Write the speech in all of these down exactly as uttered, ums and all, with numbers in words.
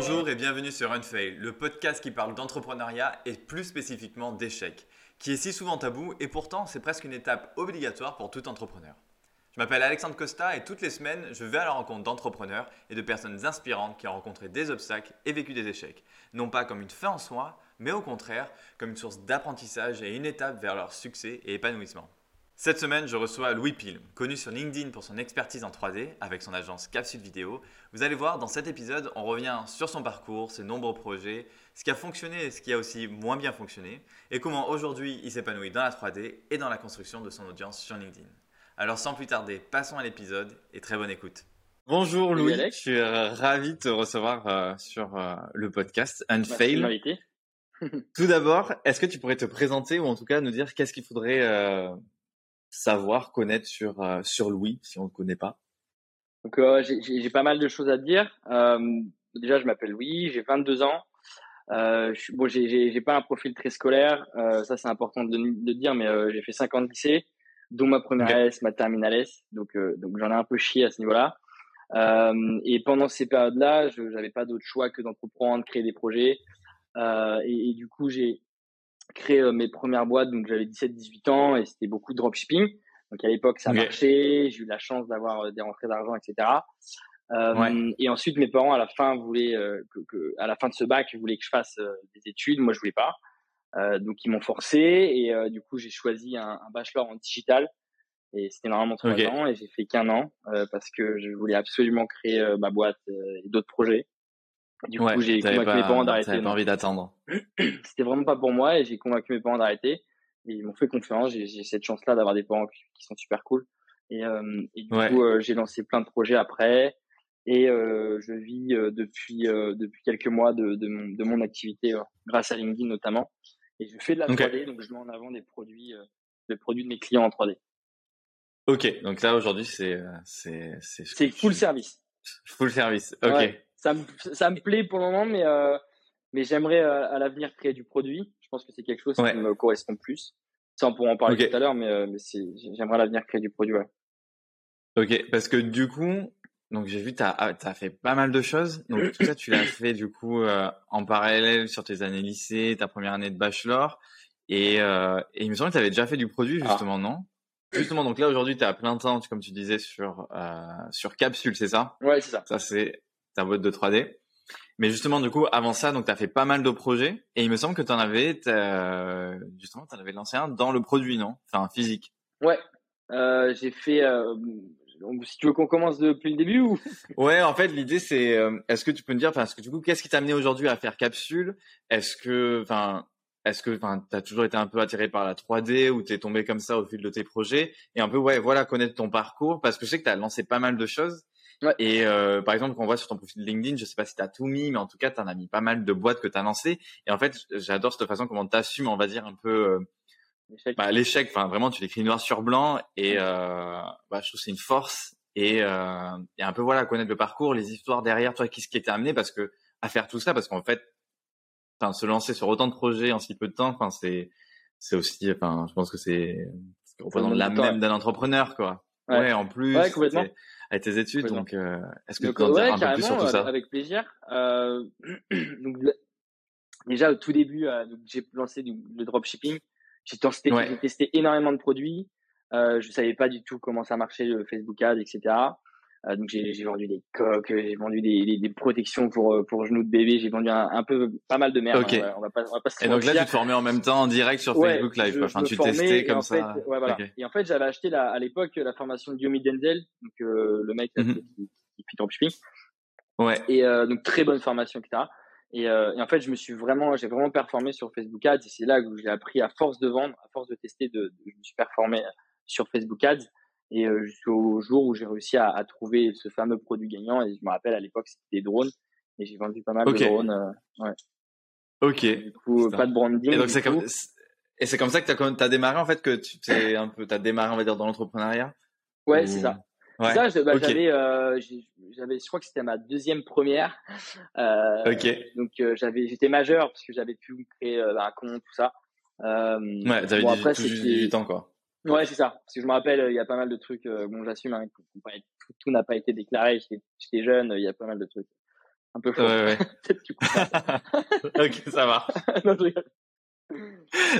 Bonjour et bienvenue sur Unfail, le podcast qui parle d'entrepreneuriat et plus spécifiquement d'échecs, qui est si souvent tabou et pourtant c'est presque une étape obligatoire pour tout entrepreneur. Je m'appelle Alexandre Costa et toutes les semaines, je vais à la rencontre d'entrepreneurs et de personnes inspirantes qui ont rencontré des obstacles et vécu des échecs, non pas comme une fin en soi, mais au contraire comme une source d'apprentissage et une étape vers leur succès et épanouissement. Cette semaine, je reçois Louis Pille, connu sur LinkedIn pour son expertise en trois D avec son agence Capsule Vidéo. Vous allez voir, dans cet épisode, on revient sur son parcours, ses nombreux projets, ce qui a fonctionné et ce qui a aussi moins bien fonctionné, et comment aujourd'hui il s'épanouit dans la trois D et dans la construction de son audience sur LinkedIn. Alors sans plus tarder, passons à l'épisode et très bonne écoute. Bonjour Louis, Alex. Je suis euh, ravi de te recevoir euh, sur euh, le podcast Unfail. Merci de m'inviter. Tout d'abord, est-ce que tu pourrais te présenter ou en tout cas nous dire qu'est-ce qu'il faudrait... Euh... savoir, connaître sur, euh, sur Louis, si on ne le connaît pas. Donc, euh, j'ai, j'ai pas mal de choses à te dire. Euh, déjà, je m'appelle Louis, j'ai vingt-deux ans. Euh, je, bon, j'ai, j'ai, j'ai pas un profil très scolaire, euh, ça c'est important de, de dire, mais euh, j'ai fait cinq ans de lycée, dont ma première okay. S, ma terminale S, donc, euh, donc j'en ai un peu chié à ce niveau-là. Euh, et pendant ces périodes-là, je n'avais pas d'autre choix que d'entreprendre, créer des projets. Euh, et, et du coup, j'ai créé euh, mes premières boîtes, donc j'avais dix-sept dix-huit ans et c'était beaucoup de dropshipping. Donc à l'époque, ça marchait, okay. j'ai eu la chance d'avoir euh, des rentrées d'argent, et cetera. Euh, ouais. Et ensuite, mes parents, à la fin, voulaient euh, que, que, à la fin de ce bac, ils voulaient que je fasse euh, des études. Moi, je voulais pas. Euh, donc, ils m'ont forcé et euh, du coup, j'ai choisi un, un bachelor en digital et c'était normalement trois okay. ans et j'ai fait qu'un an euh, parce que je voulais absolument créer euh, ma boîte euh, et d'autres projets. Du ouais, coup, j'ai convaincu pas, mes parents d'arrêter. T'avais pas envie d'attendre. C'était vraiment pas pour moi et j'ai convaincu mes parents d'arrêter. Et ils m'ont fait confiance. J'ai, j'ai cette chance-là d'avoir des parents qui, qui sont super cool. Et, euh, et du ouais. coup, euh, j'ai lancé plein de projets après. Et euh, je vis euh, depuis euh, depuis quelques mois de de mon, de mon activité euh, grâce à LinkedIn notamment. Et je fais de la okay. trois D, donc je mets en avant des produits, euh, des produits de mes clients en trois D. Ok, donc là aujourd'hui, c'est c'est c'est. C'est full tu... service. Full service. Ok. Ouais. Ça me, ça me plaît pour le moment, mais, euh, mais j'aimerais euh, à l'avenir créer du produit. Je pense que c'est quelque chose ouais. qui me correspond plus. Ça, on pourra en parler okay. tout à l'heure, mais, euh, mais c'est, j'aimerais à l'avenir créer du produit. Ouais. Ok, parce que du coup, donc j'ai vu que tu as fait pas mal de choses. Donc tout ça, tu l'as fait du coup euh, en parallèle sur tes années lycée, ta première année de bachelor. Et, euh, et il me semble que tu avais déjà fait du produit, justement, ah. non ? Justement, donc là, aujourd'hui, tu es à plein temps, comme tu disais, sur, euh, sur Capsule, c'est ça ? Ouais, c'est ça. Ça, c'est... ta boîte de trois D. Mais justement, du coup, avant ça, donc, tu as fait pas mal de projets et il me semble que tu en avais, justement, tu en avais lancé un dans le produit, non ? Enfin, physique. Ouais, euh, j'ai fait, euh... si tu veux qu'on commence depuis le début ou ? Ouais, en fait, l'idée, c'est, euh, est-ce que tu peux me dire, enfin, est-ce que du coup, qu'est-ce qui t'a amené aujourd'hui à faire Capsule ? Est-ce que, enfin, est-ce que, enfin, tu as toujours été un peu attiré par la trois D ou tu es tombé comme ça au fil de tes projets ? Et un peu, ouais, voilà, connaître ton parcours parce que je sais que tu as lancé pas mal de choses. Ouais. Et euh, par exemple, quand on voit sur ton profil LinkedIn, je sais pas si t'as tout mis, mais en tout cas, t'en as mis pas mal de boîtes que t'as lancées. Et en fait, j'adore cette façon comment t'assumes, on va dire un peu euh, bah, l'échec. Enfin, vraiment, tu l'écris noir sur blanc. Et euh, bah, je trouve que c'est une force. Et, euh, et un peu voilà, connaître le parcours, les histoires derrière toi, qu'est-ce qui était amené, parce que à faire tout ça, parce qu'en fait, enfin, se lancer sur autant de projets en si peu de temps, enfin, c'est, c'est aussi, enfin, je pense que c'est, c'est représentant l'âme même d'un entrepreneur, quoi. Ouais, ouais en plus. Ouais, complètement. C'est... avec tes études, ouais, donc euh, est-ce que donc, tu peux en ouais, dire un peu plus sur tout ça ? Avec plaisir. Euh, donc, déjà, au tout début, euh, donc, j'ai lancé du, le dropshipping. J'ai testé, ouais. j'ai testé énormément de produits. Euh, je ne savais pas du tout comment ça marchait, le Facebook Ads, et cetera. Euh, donc, j'ai, j'ai vendu des coques, j'ai vendu des, des, des protections pour, pour genoux de bébé. J'ai vendu un, un peu pas mal de merde. Okay. Hein, on va pas, on va pas se et donc là, tu te formais en même temps en direct sur ouais, Facebook Live. Je, enfin, je tu testais comme ça. Fait, ouais, voilà. okay. Et en fait, j'avais acheté la, à l'époque la formation de Yomi Denzel, donc euh, le mec mm-hmm. qui, qui fait dropshipping. Ouais. Et euh, donc très bonne formation, et cetera. Et, euh, et en fait, je me suis vraiment, j'ai vraiment performé sur Facebook Ads. Et c'est là que j'ai appris à force de vendre, à force de tester, de, de, je me suis performé sur Facebook Ads. Et jusqu'au jour où j'ai réussi à, à trouver ce fameux produit gagnant. Et je me rappelle, à l'époque, c'était des drones. Et j'ai vendu pas mal okay. de drones. Euh, ouais. Ok. Et du coup, c'est pas de branding. Et, donc c'est comme... et c'est comme ça que t'as, quand t'as démarré, en fait, que tu t'es un peu, t'as démarré, on va dire, dans l'entrepreneuriat. Ouais, ou... c'est ça. Ouais. C'est ça, bah, okay. j'avais, euh, j'avais, je crois que c'était ma deuxième première. Euh, ok. Donc, euh, j'avais, j'étais majeur parce que j'avais pu créer euh, un compte, tout ça. Euh, ouais, t'avais bon, après, tout juste dix-huit ans, quoi. Ouais, c'est ça. Parce que je me rappelle, il y a pas mal de trucs. Euh, bon, j'assume, hein, tout, tout n'a pas été déclaré. J'étais, j'étais jeune, il y a pas mal de trucs un peu fort. Ouais, ouais. Peut-être tu comprends ça. Ok, ça marche. Non, je rigole.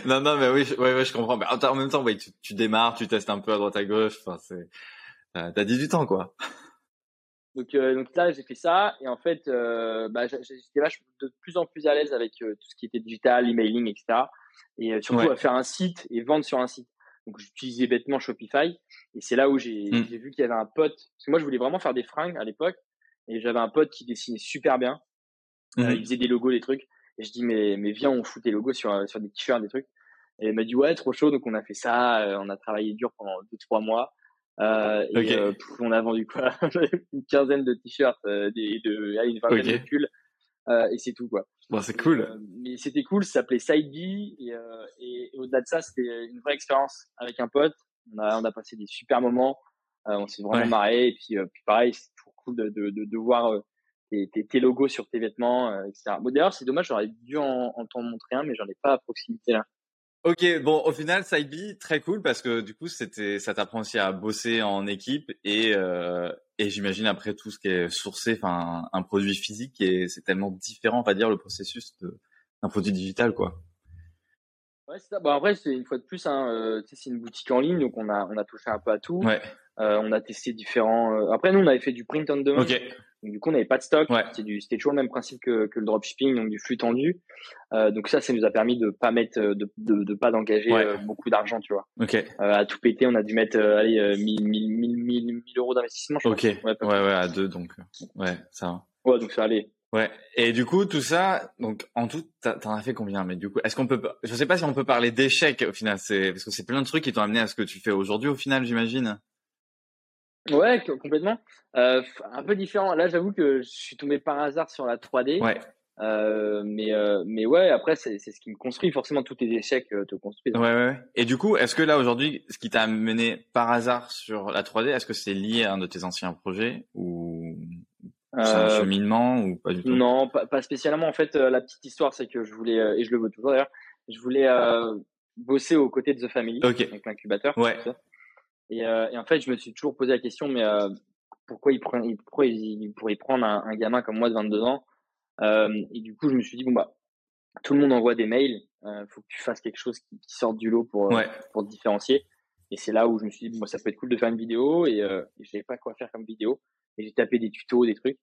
Non, non, mais oui, je, ouais, ouais, je comprends. Mais en même temps, ouais, tu, tu démarres, tu testes un peu à droite à gauche. Enfin, c'est, euh, t'as dit du temps, quoi. Donc, euh, donc là, j'ai fait ça, et en fait, euh, bah, j'étais vachement de plus en plus à l'aise avec euh, tout ce qui était digital, emailing, et cetera. Et euh, surtout ouais. à faire un site et vendre sur un site. Donc, j'utilisais bêtement Shopify, et c'est là où j'ai, mmh. j'ai vu qu'il y avait un pote. Parce que moi, je voulais vraiment faire des fringues à l'époque, et j'avais un pote qui dessinait super bien. Mmh. Euh, il faisait des logos, des trucs. Et je dis, mais, mais viens, on fout des logos sur, sur des t-shirts, des trucs. Et il m'a dit, ouais, trop chaud. Donc, on a fait ça. Euh, on a travaillé dur pendant deux, trois mois. Euh, okay. Et, euh, pff, on a vendu quoi? Une quinzaine de t-shirts, euh, des, de, allez, une vingtaine okay. de pulls. Euh, et c'est tout, quoi. Bon, c'est cool. Et, euh, mais c'était cool. Ça s'appelait Side B. Et, euh, et, et au-delà de ça, c'était une vraie expérience avec un pote. On a, on a passé des super moments. Euh, on s'est vraiment ouais. marré. Et puis, euh, puis pareil, c'est toujours cool de, de, de, de voir, euh, Tes, tes, tes logos sur tes vêtements, euh, et cetera. Bon, d'ailleurs, c'est dommage, j'aurais dû en, en t'en montrer un, mais j'en ai pas à proximité là. Ok, bon, au final, Side B, très cool parce que du coup, c'était, ça t'apprend aussi à bosser en équipe et, euh, et j'imagine après tout ce qui est sourcé, enfin, un produit physique et c'est tellement différent, on va dire, le processus de, d'un produit digital, quoi. Ouais, c'est ça. Bon, après, c'est une fois de plus, hein, euh, tu sais, c'est une boutique en ligne, donc on a, on a touché un peu à tout. Ouais. Euh, on a testé différents. Après, nous, on avait fait du print on demand. Okay. Donc, du coup, on n'avait pas de stock. Ouais. C'est du, c'était toujours le même principe que, que le dropshipping, donc du flux tendu. Euh, donc ça, ça nous a permis de pas mettre, de, de, de pas d'engager ouais. euh, beaucoup d'argent, tu vois. Okay. Euh, à tout péter, on a dû mettre, euh, allez, euh, mille euros d'investissement. Je okay. crois. Ouais, ouais, ouais, à deux, donc. Ouais, ça va. Ouais, donc ça allait. Ouais. Et du coup, tout ça, donc en tout, t'as, t'en as fait combien? Mais du coup, est-ce qu'on peut, je sais pas si on peut parler d'échec au final, c'est parce que c'est plein de trucs qui t'ont amené à ce que tu fais aujourd'hui au final, j'imagine. Ouais, complètement. Euh, un peu différent. Là, j'avoue que je suis tombé par hasard sur la trois D. Ouais. Euh, mais, euh, mais ouais, après, c'est, c'est ce qui me construit. Forcément, tous tes échecs te construisent. Ouais, ouais, ouais. Et du coup, est-ce que là, aujourd'hui, ce qui t'a amené par hasard sur la trois D, est-ce que c'est lié à un de tes anciens projets ou c'est un euh, cheminement ou pas du tout? Non, pas, pas spécialement. En fait, la petite histoire, c'est que je voulais, et je le veux toujours d'ailleurs, je voulais euh, bosser aux côtés de The Family, okay. avec l'incubateur. Ouais. Et, euh, et en fait, je me suis toujours posé la question, mais euh, pourquoi ils prennent, pourquoi ils pourraient prendre un, un gamin comme moi de vingt-deux ans? Euh, et du coup, je me suis dit bon bah, tout le monde envoie des mails, euh, faut que tu fasses quelque chose qui, qui sorte du lot pour ouais. pour te différencier. Et c'est là où je me suis dit bon bah, ça peut être cool de faire une vidéo et, euh, et je savais pas quoi faire comme vidéo. Et j'ai tapé des tutos, des trucs.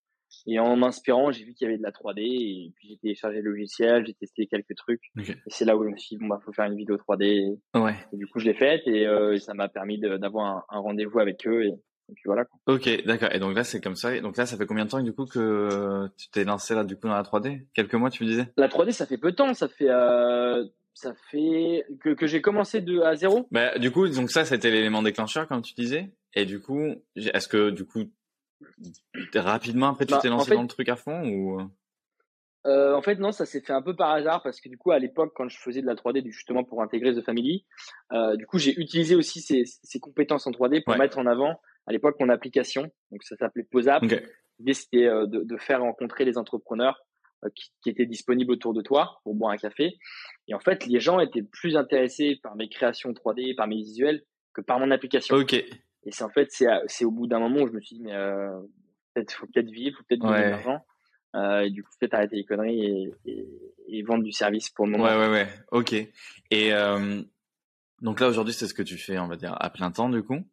Et en m'inspirant, j'ai vu qu'il y avait de la trois D et puis j'ai téléchargé le logiciel, j'ai testé quelques trucs. Okay. Et c'est là où je me suis dit, bon, bah, faut faire une vidéo trois D. Et, ouais. et du coup, je l'ai faite et euh, ça m'a permis de, d'avoir un, un rendez-vous avec eux et, et puis voilà, quoi. Ok, d'accord. Et donc là, c'est comme ça. Et donc là, ça fait combien de temps, du coup, que tu t'es lancé là, du coup, dans la trois D? Quelques mois, tu me disais? La trois D, ça fait peu de temps. Ça fait, euh, ça fait que, que j'ai commencé de à zéro. Bah, du coup, donc ça, c'était l'élément déclencheur, comme tu disais. Et du coup, est-ce que, du coup, rapidement après tu bah, t'es lancé en fait, dans le truc à fond ou euh, en fait non, ça s'est fait un peu par hasard parce que du coup à l'époque quand je faisais de la trois D justement pour intégrer The Family, euh, du coup j'ai utilisé aussi ces, ces compétences en trois D pour ouais. mettre en avant à l'époque mon application, donc ça s'appelait PoseApp. Okay. L'idée c'était euh, de, de faire rencontrer les entrepreneurs euh, qui, qui étaient disponibles autour de toi pour boire un café et en fait les gens étaient plus intéressés par mes créations trois D, par mes visuels que par mon application. Ok. Et c'est en fait, c'est, c'est au bout d'un moment où je me suis dit, mais euh, peut-être, faut peut-être vivre, faut peut-être donner de l'argent. Euh, et du coup, peut-être arrêter les conneries et, et, et vendre du service pour le moment. Ouais, ouais, ouais. Ok. Et euh, donc là, aujourd'hui, c'est ce que tu fais, on va dire, à plein temps, du coup.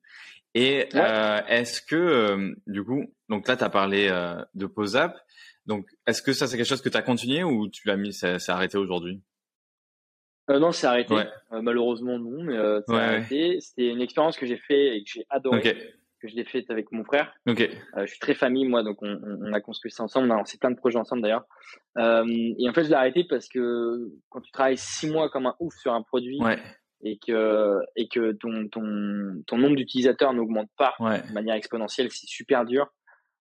Et ouais. euh, est-ce que, euh, du coup, donc là, tu as parlé euh, de PoseApp. Donc, est-ce que ça, c'est quelque chose que tu as continué ou tu l'as mis, c'est, c'est arrêté aujourd'hui? Euh, non, c'est arrêté. Ouais. Euh, malheureusement, non, mais euh, c'est ouais, arrêté. Ouais. C'était une expérience que j'ai fait et que j'ai adoré, okay. que je l'ai faite avec mon frère. Okay. Euh, je suis très famille, moi, donc on, on a construit ça ensemble. On a lancé plein de projets ensemble, d'ailleurs. Euh, et en fait, je l'ai arrêté parce que quand tu travailles six mois comme un ouf sur un produit ouais. et que, et que ton, ton, ton nombre d'utilisateurs n'augmente pas ouais. de manière exponentielle, c'est super dur.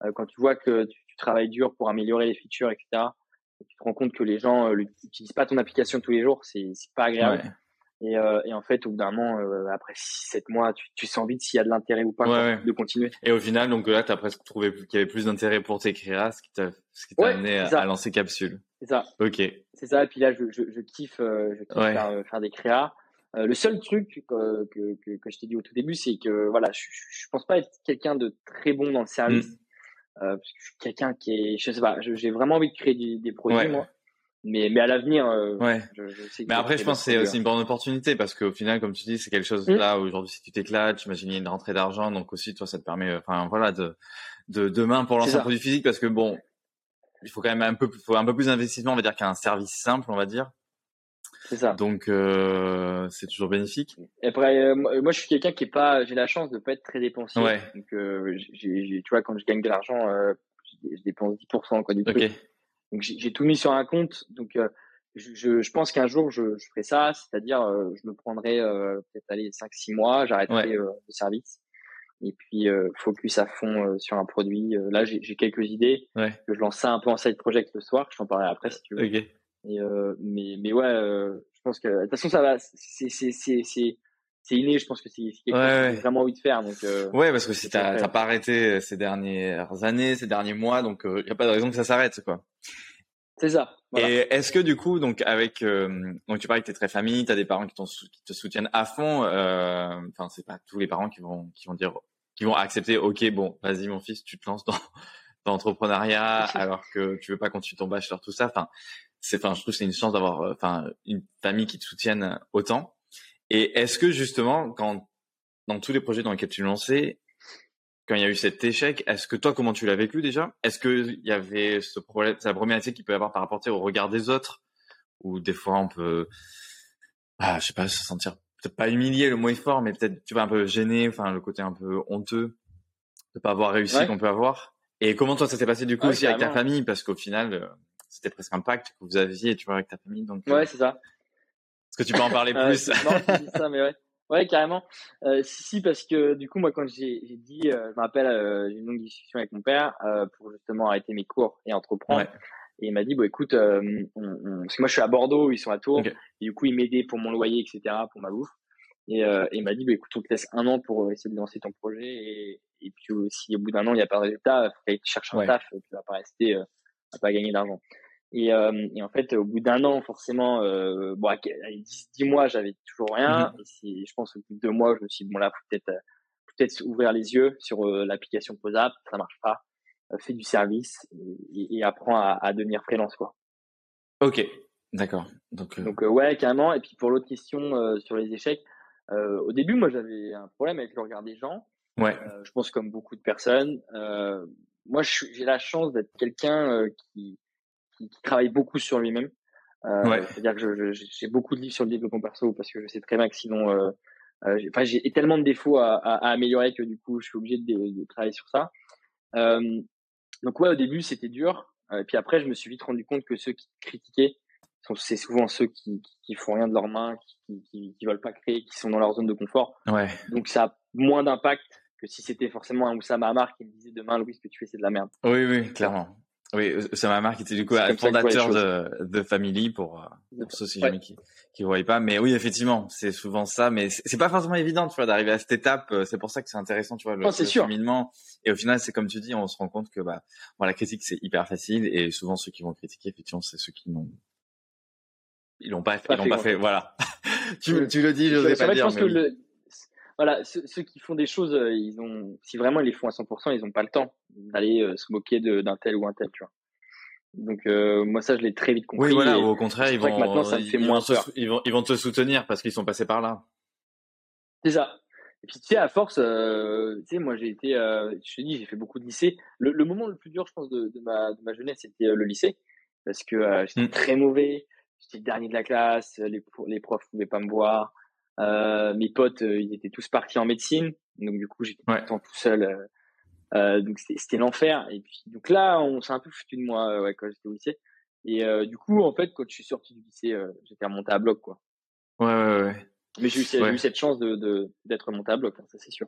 Euh, quand tu vois que tu, tu travailles dur pour améliorer les features, et cetera, tu te rends compte que les gens n'utilisent euh, pas ton application tous les jours, c'est, c'est pas agréable. Ouais. Et, euh, et en fait, au bout d'un moment, euh, après six sept mois, tu, tu sens vite s'il y a de l'intérêt ou pas ouais, ouais. de continuer. Et au final, donc là, tu as presque trouvé qu'il y avait plus d'intérêt pour tes créas, ce qui t'a, ce qui t'a ouais, amené à, à lancer Capsule. C'est ça. Ok. C'est ça. Et puis là, je, je, je kiffe, euh, je kiffe ouais. faire, euh, faire des créas. Euh, le seul truc que, que, que, que je t'ai dit au tout début, c'est que voilà, je, je pense pas être quelqu'un de très bon dans le service. Mmh. euh, parce que je suis quelqu'un qui est, je sais pas, j'ai vraiment envie de créer du, des produits, ouais. moi. Mais, mais à l'avenir, euh, ouais. je, je sais que mais après, je pense que c'est, c'est une bonne opportunité parce qu'au final, comme tu dis, c'est quelque chose mmh. là où aujourd'hui, si tu t'éclates, j'imagine il y a une rentrée d'argent. Donc aussi, toi, ça te permet, enfin, voilà, de, de, demain pour lancer un produit physique parce que bon, il faut quand même un peu, faut un peu plus d'investissement, on va dire, qu'un service simple, on va dire. C'est ça. Donc, euh, c'est toujours bénéfique. Et après, euh, moi, je suis quelqu'un qui est pas, j'ai la chance de pas être très dépensier. Ouais. Donc, euh, j'ai, j'ai, tu vois, quand je gagne de l'argent, euh, je dépense dix pour cent, quoi, du truc. Okay. Donc j'ai, j'ai tout mis sur un compte, donc euh, je, je, je pense qu'un jour je, je ferai ça, c'est-à-dire euh, je me prendrai euh, peut-être aller cinq six mois, j'arrêterai ouais. euh, le service et puis euh, focus à fond euh, sur un produit. Euh, là j'ai, j'ai quelques idées, ouais. que je lance ça un peu en side project le soir, je t'en parlerai après si tu veux. Okay. Et, euh, mais mais ouais, euh, je pense que de toute façon ça va, c'est c'est c'est c'est c'est inné, je pense que c'est, c'est quelque ouais, chose que j'ai vraiment envie de faire. Donc, euh, ouais, parce que si t'as, t'as pas arrêté ces dernières années, ces derniers mois, donc il euh, n'y a pas de raison que ça s'arrête, quoi. C'est ça. Voilà. Et est-ce que du coup, donc avec, euh, donc tu parles que t'es très famille, t'as des parents qui, t'ont, qui te soutiennent à fond. Enfin, euh, c'est pas tous les parents qui vont qui vont dire, qui vont accepter. Ok, bon, vas-y mon fils, tu te lances dans, dans l'entrepreneuriat alors que tu veux pas continuer ton bachelor, tout ça. Enfin, c'est, enfin, je trouve que c'est une chance d'avoir, enfin, une famille qui te soutienne autant. Et est-ce que justement, quand dans tous les projets dans lesquels tu l'as lancé, quand il y a eu cet échec, est-ce que toi, comment tu l'as vécu déjà ? Est-ce que il y avait ce problème, cette problématique qu'il peut y avoir par rapport au regard des autres, où des fois on peut, ah, je sais pas, se sentir peut-être pas humilié, le mot est fort, mais peut-être tu vois un peu gêné, enfin le côté un peu honteux de pas avoir réussi ouais. qu'on peut avoir. Et comment toi ça s'est passé du coup ouais, aussi carrément. Avec ta famille, parce qu'au final c'était presque un pacte que vous aviez, tu vois, avec ta famille. Donc ouais, euh... c'est ça. Est-ce que tu peux en parler plus ? Non, tu dis ça, mais ouais. Ouais, carrément. Euh, si, si, parce que du coup, moi, quand j'ai, j'ai dit, euh, je me rappelle, euh, j'ai eu une longue discussion avec mon père euh, pour justement arrêter mes cours et entreprendre. Ouais. Et il m'a dit, bon, écoute, euh, on, on... parce que moi, je suis à Bordeaux, ils sont à Tours. Okay. Et du coup, il m'aidait pour mon loyer, et cetera, pour ma bouffe. Et, euh, et il m'a dit, bon, écoute, on te laisse un an pour essayer de lancer ton projet. Et, et puis, si au bout d'un an, il n'y a pas de résultat, il faut que tu cherches un ouais. taf. Tu vas pas rester, euh, tu vas pas gagner d'argent. Et, euh, et en fait, au bout d'un an, forcément, euh, bon, à dix mois, j'avais toujours rien. Mmh. Et c'est, je pense, au bout de deux mois, je me suis dit, bon, là, faut peut-être, faut peut-être ouvrir les yeux sur euh, l'application PoseApp. Ça marche pas. Euh, fais du service et, et apprends à, à devenir freelance, quoi. Ok. D'accord. Donc, euh... Donc euh, ouais, carrément. Et puis, pour l'autre question euh, sur les échecs, euh, au début, moi, j'avais un problème avec le regard des gens. Ouais. Euh, je pense comme beaucoup de personnes. Euh, moi, je, j'ai la chance d'être quelqu'un euh, qui, qui travaille beaucoup sur lui-même. Euh, ouais. C'est-à-dire que je, je, j'ai beaucoup de livres sur le développement perso parce que je sais très bien que sinon, euh, euh, j'ai, enfin, j'ai tellement de défauts à, à, à améliorer que du coup, je suis obligé de, de travailler sur ça. Euh, donc ouais, au début, c'était dur. Euh, et puis après, je me suis vite rendu compte que ceux qui critiquaient, sont, c'est souvent ceux qui, qui, qui font rien de leurs mains, qui, qui, qui veulent pas créer, qui sont dans leur zone de confort. Ouais. Donc ça a moins d'impact que si c'était forcément un Oussama Amar qui me disait demain, Louis, ce que tu fais, c'est de la merde. Oui, oui, clairement. Oui, Oussama Amar qui était du coup fondateur de, de Family pour, pour ceux si ouais. jamais qui qui voyaient pas. Mais oui, effectivement, c'est souvent ça. Mais c'est, c'est pas forcément évident, tu vois, d'arriver à cette étape. C'est pour ça que c'est intéressant, tu vois, le, oh, le cheminement. Et au final, c'est comme tu dis, on se rend compte que bah, bon, la critique c'est hyper facile et souvent ceux qui vont critiquer, effectivement, c'est ceux qui n'ont ils l'ont pas, pas ils l'ont pas fait. Voilà. tu tu le dis, je n'osais pas dire. Je pense que oui. le... Voilà, ceux, ceux qui font des choses, ils ont, si vraiment ils les font à cent pour cent, ils n'ont pas le temps d'aller euh, se moquer de, d'un tel ou un tel, tu vois. Donc euh, moi ça, je l'ai très vite compris. Oui, voilà. Au contraire, ils vont, maintenant, ça me fait ils, moins vont peur. Te, ils vont, ils vont te soutenir parce qu'ils sont passés par là. C'est ça. Et puis tu sais, à force, euh, tu sais, moi j'ai été, euh, je te dis, j'ai fait beaucoup de lycées. Le, le moment le plus dur, je pense, de, de ma, de ma jeunesse, c'était euh, le lycée, parce que euh, j'étais mmh. très mauvais, j'étais le dernier de la classe, les, les profs ne pouvaient pas me voir. Euh, mes potes, euh, ils étaient tous partis en médecine, donc du coup j'étais ouais. tout le temps tout seul, euh, euh, donc c'était, c'était l'enfer. Et puis donc là, on s'est un peu foutu de moi euh, ouais, quand j'étais au lycée. Et euh, du coup, en fait, quand je suis sorti du lycée, euh, j'étais remonté à bloc, quoi. Ouais, ouais, ouais. Mais j'ai eu, ouais. j'ai eu cette chance de, de d'être remonté à bloc, hein, ça c'est sûr.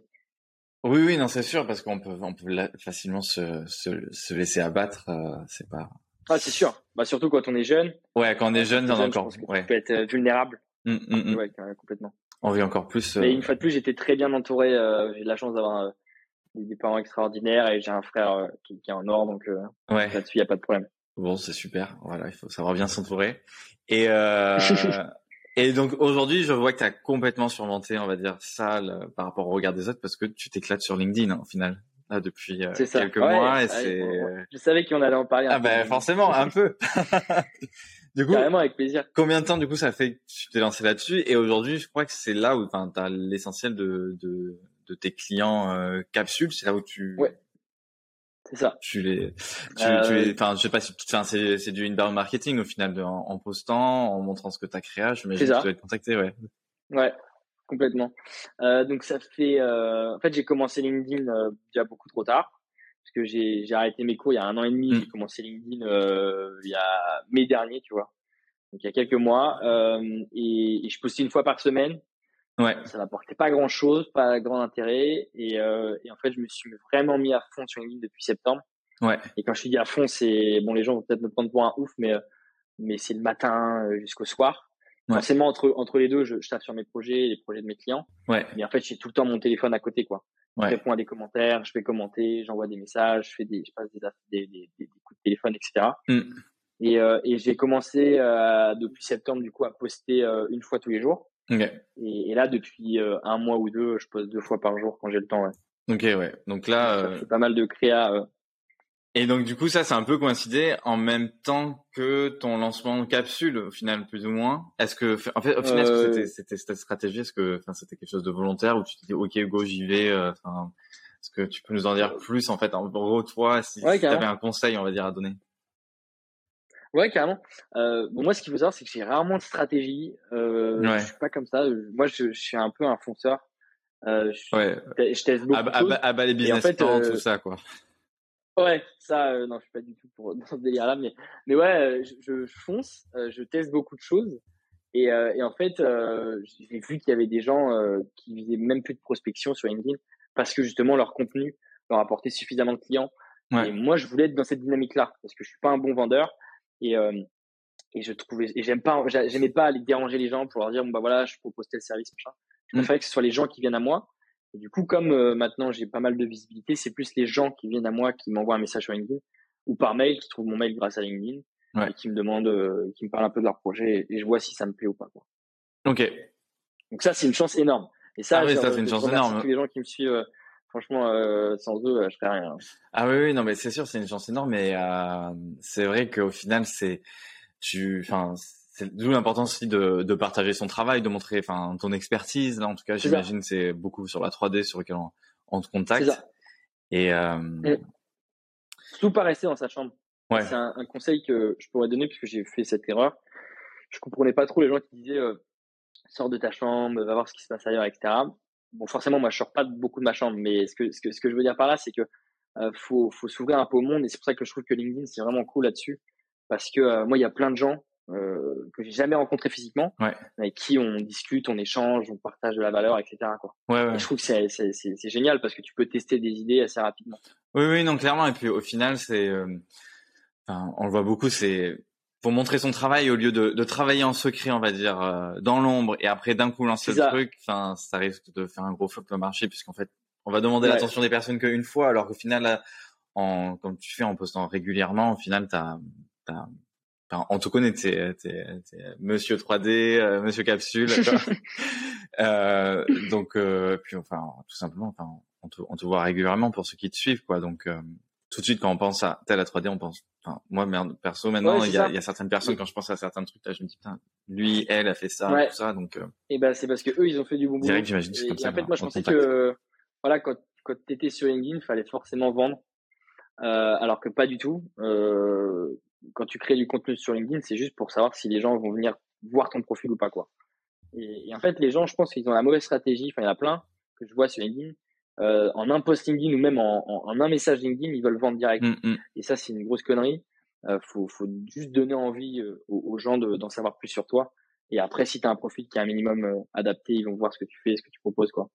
Oui, oui, non, c'est sûr, parce qu'on peut, on peut facilement se se, se laisser abattre, euh, c'est pas. Ah, c'est sûr. Bah surtout quand on est jeune. Ouais, quand on est jeune, on est encore. Je pense que ouais. tu peux être euh, vulnérable. Mmh, mmh, ouais, complètement. On vit encore plus. Euh... Mais une fois de plus, j'étais très bien entouré. Euh, j'ai de la chance d'avoir euh, des parents extraordinaires et j'ai un frère euh, qui, qui est en or, donc euh, ouais. là-dessus, il n'y a pas de problème. Bon, c'est super. Voilà, il faut savoir bien s'entourer. Et, euh, et donc, aujourd'hui, je vois que tu as complètement surmonté, on va dire, ça le, par rapport au regard des autres parce que tu t'éclates sur LinkedIn, hein, au final. là, depuis euh, quelques ouais, mois. Et c'est... Je savais qu'on allait en parler. Un ah ben bah, forcément, un peu. Du coup, carrément, avec plaisir. Combien de temps, du coup, ça fait que tu t'es lancé là-dessus? Et aujourd'hui, je crois que c'est là où tu as l'essentiel de, de, de tes clients euh, capsules. C'est là où tu... Ouais. C'est ça. Tu les, tu, euh... tu les, enfin, je sais pas si, enfin, c'est, c'est du inbound marketing au final, de, en, en postant, en montrant ce que t'as créé, mais tu dois être contacté, ouais. Ouais, complètement. Euh, donc ça fait, euh, en fait, j'ai commencé LinkedIn euh, déjà beaucoup trop tard, parce que j'ai, j'ai arrêté mes cours il y a un an et demi, mmh. j'ai commencé LinkedIn euh, il y a mai dernier, tu vois. Donc il y a quelques mois, euh, et, et je postais une fois par semaine. Ouais. Ça m'apportait pas grand chose, pas grand intérêt, et, euh, et en fait, je me suis vraiment mis à fond sur LinkedIn depuis septembre. Ouais. Et quand je dis à fond, c'est bon, les gens vont peut-être me prendre pour un ouf, mais mais c'est le matin jusqu'au soir. Ouais. Forcément, entre entre les deux, je, je tape sur mes projets, les projets de mes clients. Ouais. Mais en fait, j'ai tout le temps mon téléphone à côté, quoi. Je ouais. réponds à des commentaires, je fais commenter, j'envoie des messages, je fais des, je passe des des des, des coups de téléphone, et cetera. Mm. Et euh, et j'ai commencé euh, depuis septembre, du coup, à poster euh, une fois tous les jours. Okay. Et, et là, depuis euh, un mois ou deux, je poste deux fois par jour quand j'ai le temps. Ouais. Ok, ouais. Donc là, euh... c'est pas mal de créa. Euh... Et donc du coup, ça, c'est un peu coïncidé en même temps que ton lancement de capsule, au final, plus ou moins. Est-ce que, en fait, au final, euh... est-ce que c'était, c'était cette stratégie, est-ce que, enfin, c'était quelque chose de volontaire où tu te dis, ok, Hugo, j'y vais. Enfin, est-ce que tu peux nous en dire plus, en fait, en gros, toi, si, ouais, si t'avais un conseil, on va dire, à donner. Ouais, carrément. Euh, bon, moi, ce qu'il faut savoir, c'est que j'ai rarement de stratégie. Euh, ouais. Je suis pas comme ça. Moi, je, je suis un peu un fonceur. Euh, je, ouais. je, je teste beaucoup. À, de à, à bas les business en fait, plans, euh, tout ça, quoi. Ouais, ça, euh, non, je suis pas du tout pour, dans ce délire-là, mais, mais ouais, je, je, je fonce, euh, je teste beaucoup de choses. Et, euh, et en fait, euh, j'ai vu qu'il y avait des gens euh, qui visaient même plus de prospection sur LinkedIn parce que justement, leur contenu leur apportait suffisamment de clients. Ouais. Et moi, je voulais être dans cette dynamique-là parce que je suis pas un bon vendeur. Et, euh, et je trouvais, et j'aime pas, j'aimais pas aller déranger les gens pour leur dire, bon, bah voilà, je propose tel service, machin. Je préférais mmh. que ce soit les gens qui viennent à moi. Et du coup, comme euh, maintenant j'ai pas mal de visibilité, c'est plus les gens qui viennent à moi, qui m'envoient un message sur LinkedIn ou par mail, qui trouvent mon mail grâce à LinkedIn ouais. et qui me demandent, euh, qui me parlent un peu de leur projet et je vois si ça me plaît ou pas, quoi. Ok. Donc ça, c'est une chance énorme. Et ça, ah oui, ça, c'est une chance énorme. Tous les gens qui me suivent, euh, franchement, euh, sans eux, euh, je ferais rien. Ah oui, oui, non, mais c'est sûr, c'est une chance énorme, mais euh, c'est vrai qu'au final, c'est, tu, enfin, c'est d'où l'importance aussi de, de partager son travail, de montrer, enfin, ton expertise. Là, en tout cas, c'est j'imagine, ça. C'est beaucoup sur la trois D sur laquelle on, on te contacte. C'est ça. Et, euh... Et surtout pas rester dans sa chambre. Ouais. C'est un, un conseil que je pourrais donner puisque j'ai fait cette erreur. Je comprenais pas trop les gens qui disaient, euh, sors de ta chambre, va voir ce qui se passe ailleurs, et cetera. Bon, forcément, moi, je sors pas beaucoup de ma chambre, mais ce que, ce que, ce que je veux dire par là, c'est que euh, faut, faut s'ouvrir un peu au monde, et c'est pour ça que je trouve que LinkedIn, c'est vraiment cool là-dessus, parce que euh, moi, il y a plein de gens euh, que j'ai jamais rencontrés physiquement, ouais. avec qui on discute, on échange, on partage de la valeur, et cetera, quoi. Ouais, ouais. Et je trouve que c'est, c'est, c'est, c'est génial, parce que tu peux tester des idées assez rapidement. Oui, oui, non, clairement, et puis au final, c'est, euh, enfin, on le voit beaucoup, c'est... pour montrer son travail au lieu de, de travailler en secret, on va dire, euh, dans l'ombre, et après d'un coup lancer le truc, enfin, ça risque de faire un gros flop de marché, puisqu'en fait, on va demander ouais. l'attention des personnes qu'une fois, alors qu'au final, là, en, comme tu fais en postant régulièrement, au final, t'as, t'as, t'as on te connaît, t'es, t'es, t'es Monsieur trois D, euh, Monsieur Capsule, euh, donc, euh, puis enfin, tout simplement, enfin, on te, on te voit régulièrement pour ceux qui te suivent, quoi, donc. Euh, Tout de suite, quand on pense à telle à trois D, on pense. Enfin, moi, perso, maintenant, il ouais, y, y a certaines personnes, quand je pense à certains trucs, là, je me dis, putain, lui, elle a fait ça, ouais. tout ça, donc. Euh... Et ben, c'est parce que eux, ils ont fait du bon boulot. C'est vrai que j'imagine que c'est comme et ça. En fait, moi, je pensais contact. que, voilà, quand, quand t'étais sur LinkedIn, fallait forcément vendre, euh, alors que pas du tout. Euh, quand tu crées du contenu sur LinkedIn, c'est juste pour savoir si les gens vont venir voir ton profil ou pas, quoi. Et, et en fait, les gens, je pense qu'ils ont la mauvaise stratégie. Enfin, il y en a plein que je vois sur LinkedIn. Euh, en un post LinkedIn ou même en, en, en un message LinkedIn, ils veulent vendre direct. Mm-hmm. Et ça, c'est une grosse connerie. Euh, faut, faut juste donner envie euh, aux, aux gens de, d'en savoir plus sur toi. Et après, si t'as un profil qui est un minimum euh, adapté, ils vont voir ce que tu fais, ce que tu proposes, quoi.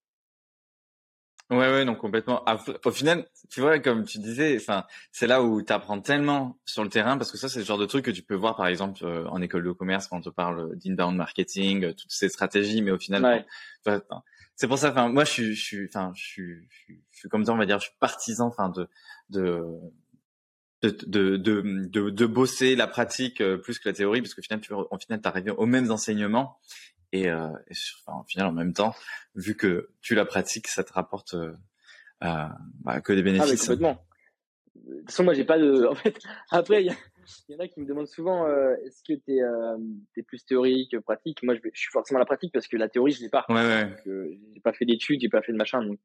Ouais, ouais, non, complètement. Au final, tu vois, comme tu disais, enfin, c'est là où t'apprends tellement sur le terrain, parce que ça, c'est le genre de truc que tu peux voir, par exemple, euh, en école de commerce, quand on te parle d'inbound marketing, euh, toutes ces stratégies, mais au final, ouais. enfin, enfin, c'est pour ça, enfin, moi, je suis, je suis, enfin, je suis, je suis, je suis comme ça, on va dire, je suis partisan, enfin, de, de, de, de, de, de, de bosser la pratique euh, plus que la théorie, parce qu'au final, tu, au final, t'arrives aux mêmes enseignements. Et, euh, et sur, enfin, au final, en même temps, vu que tu la pratiques, ça te rapporte euh, euh, bah, que des bénéfices. Ah, mais complètement. De toute façon, moi, j'ai pas de. En fait, après, il y, y en a qui me demandent souvent euh, est-ce que tu es euh, plus théorique, pratique. Moi, je, je suis forcément à la pratique parce que la théorie, je l'ai pas. Ouais, ouais. Donc, euh, j'ai pas fait d'études, j'ai pas fait de machin. Donc,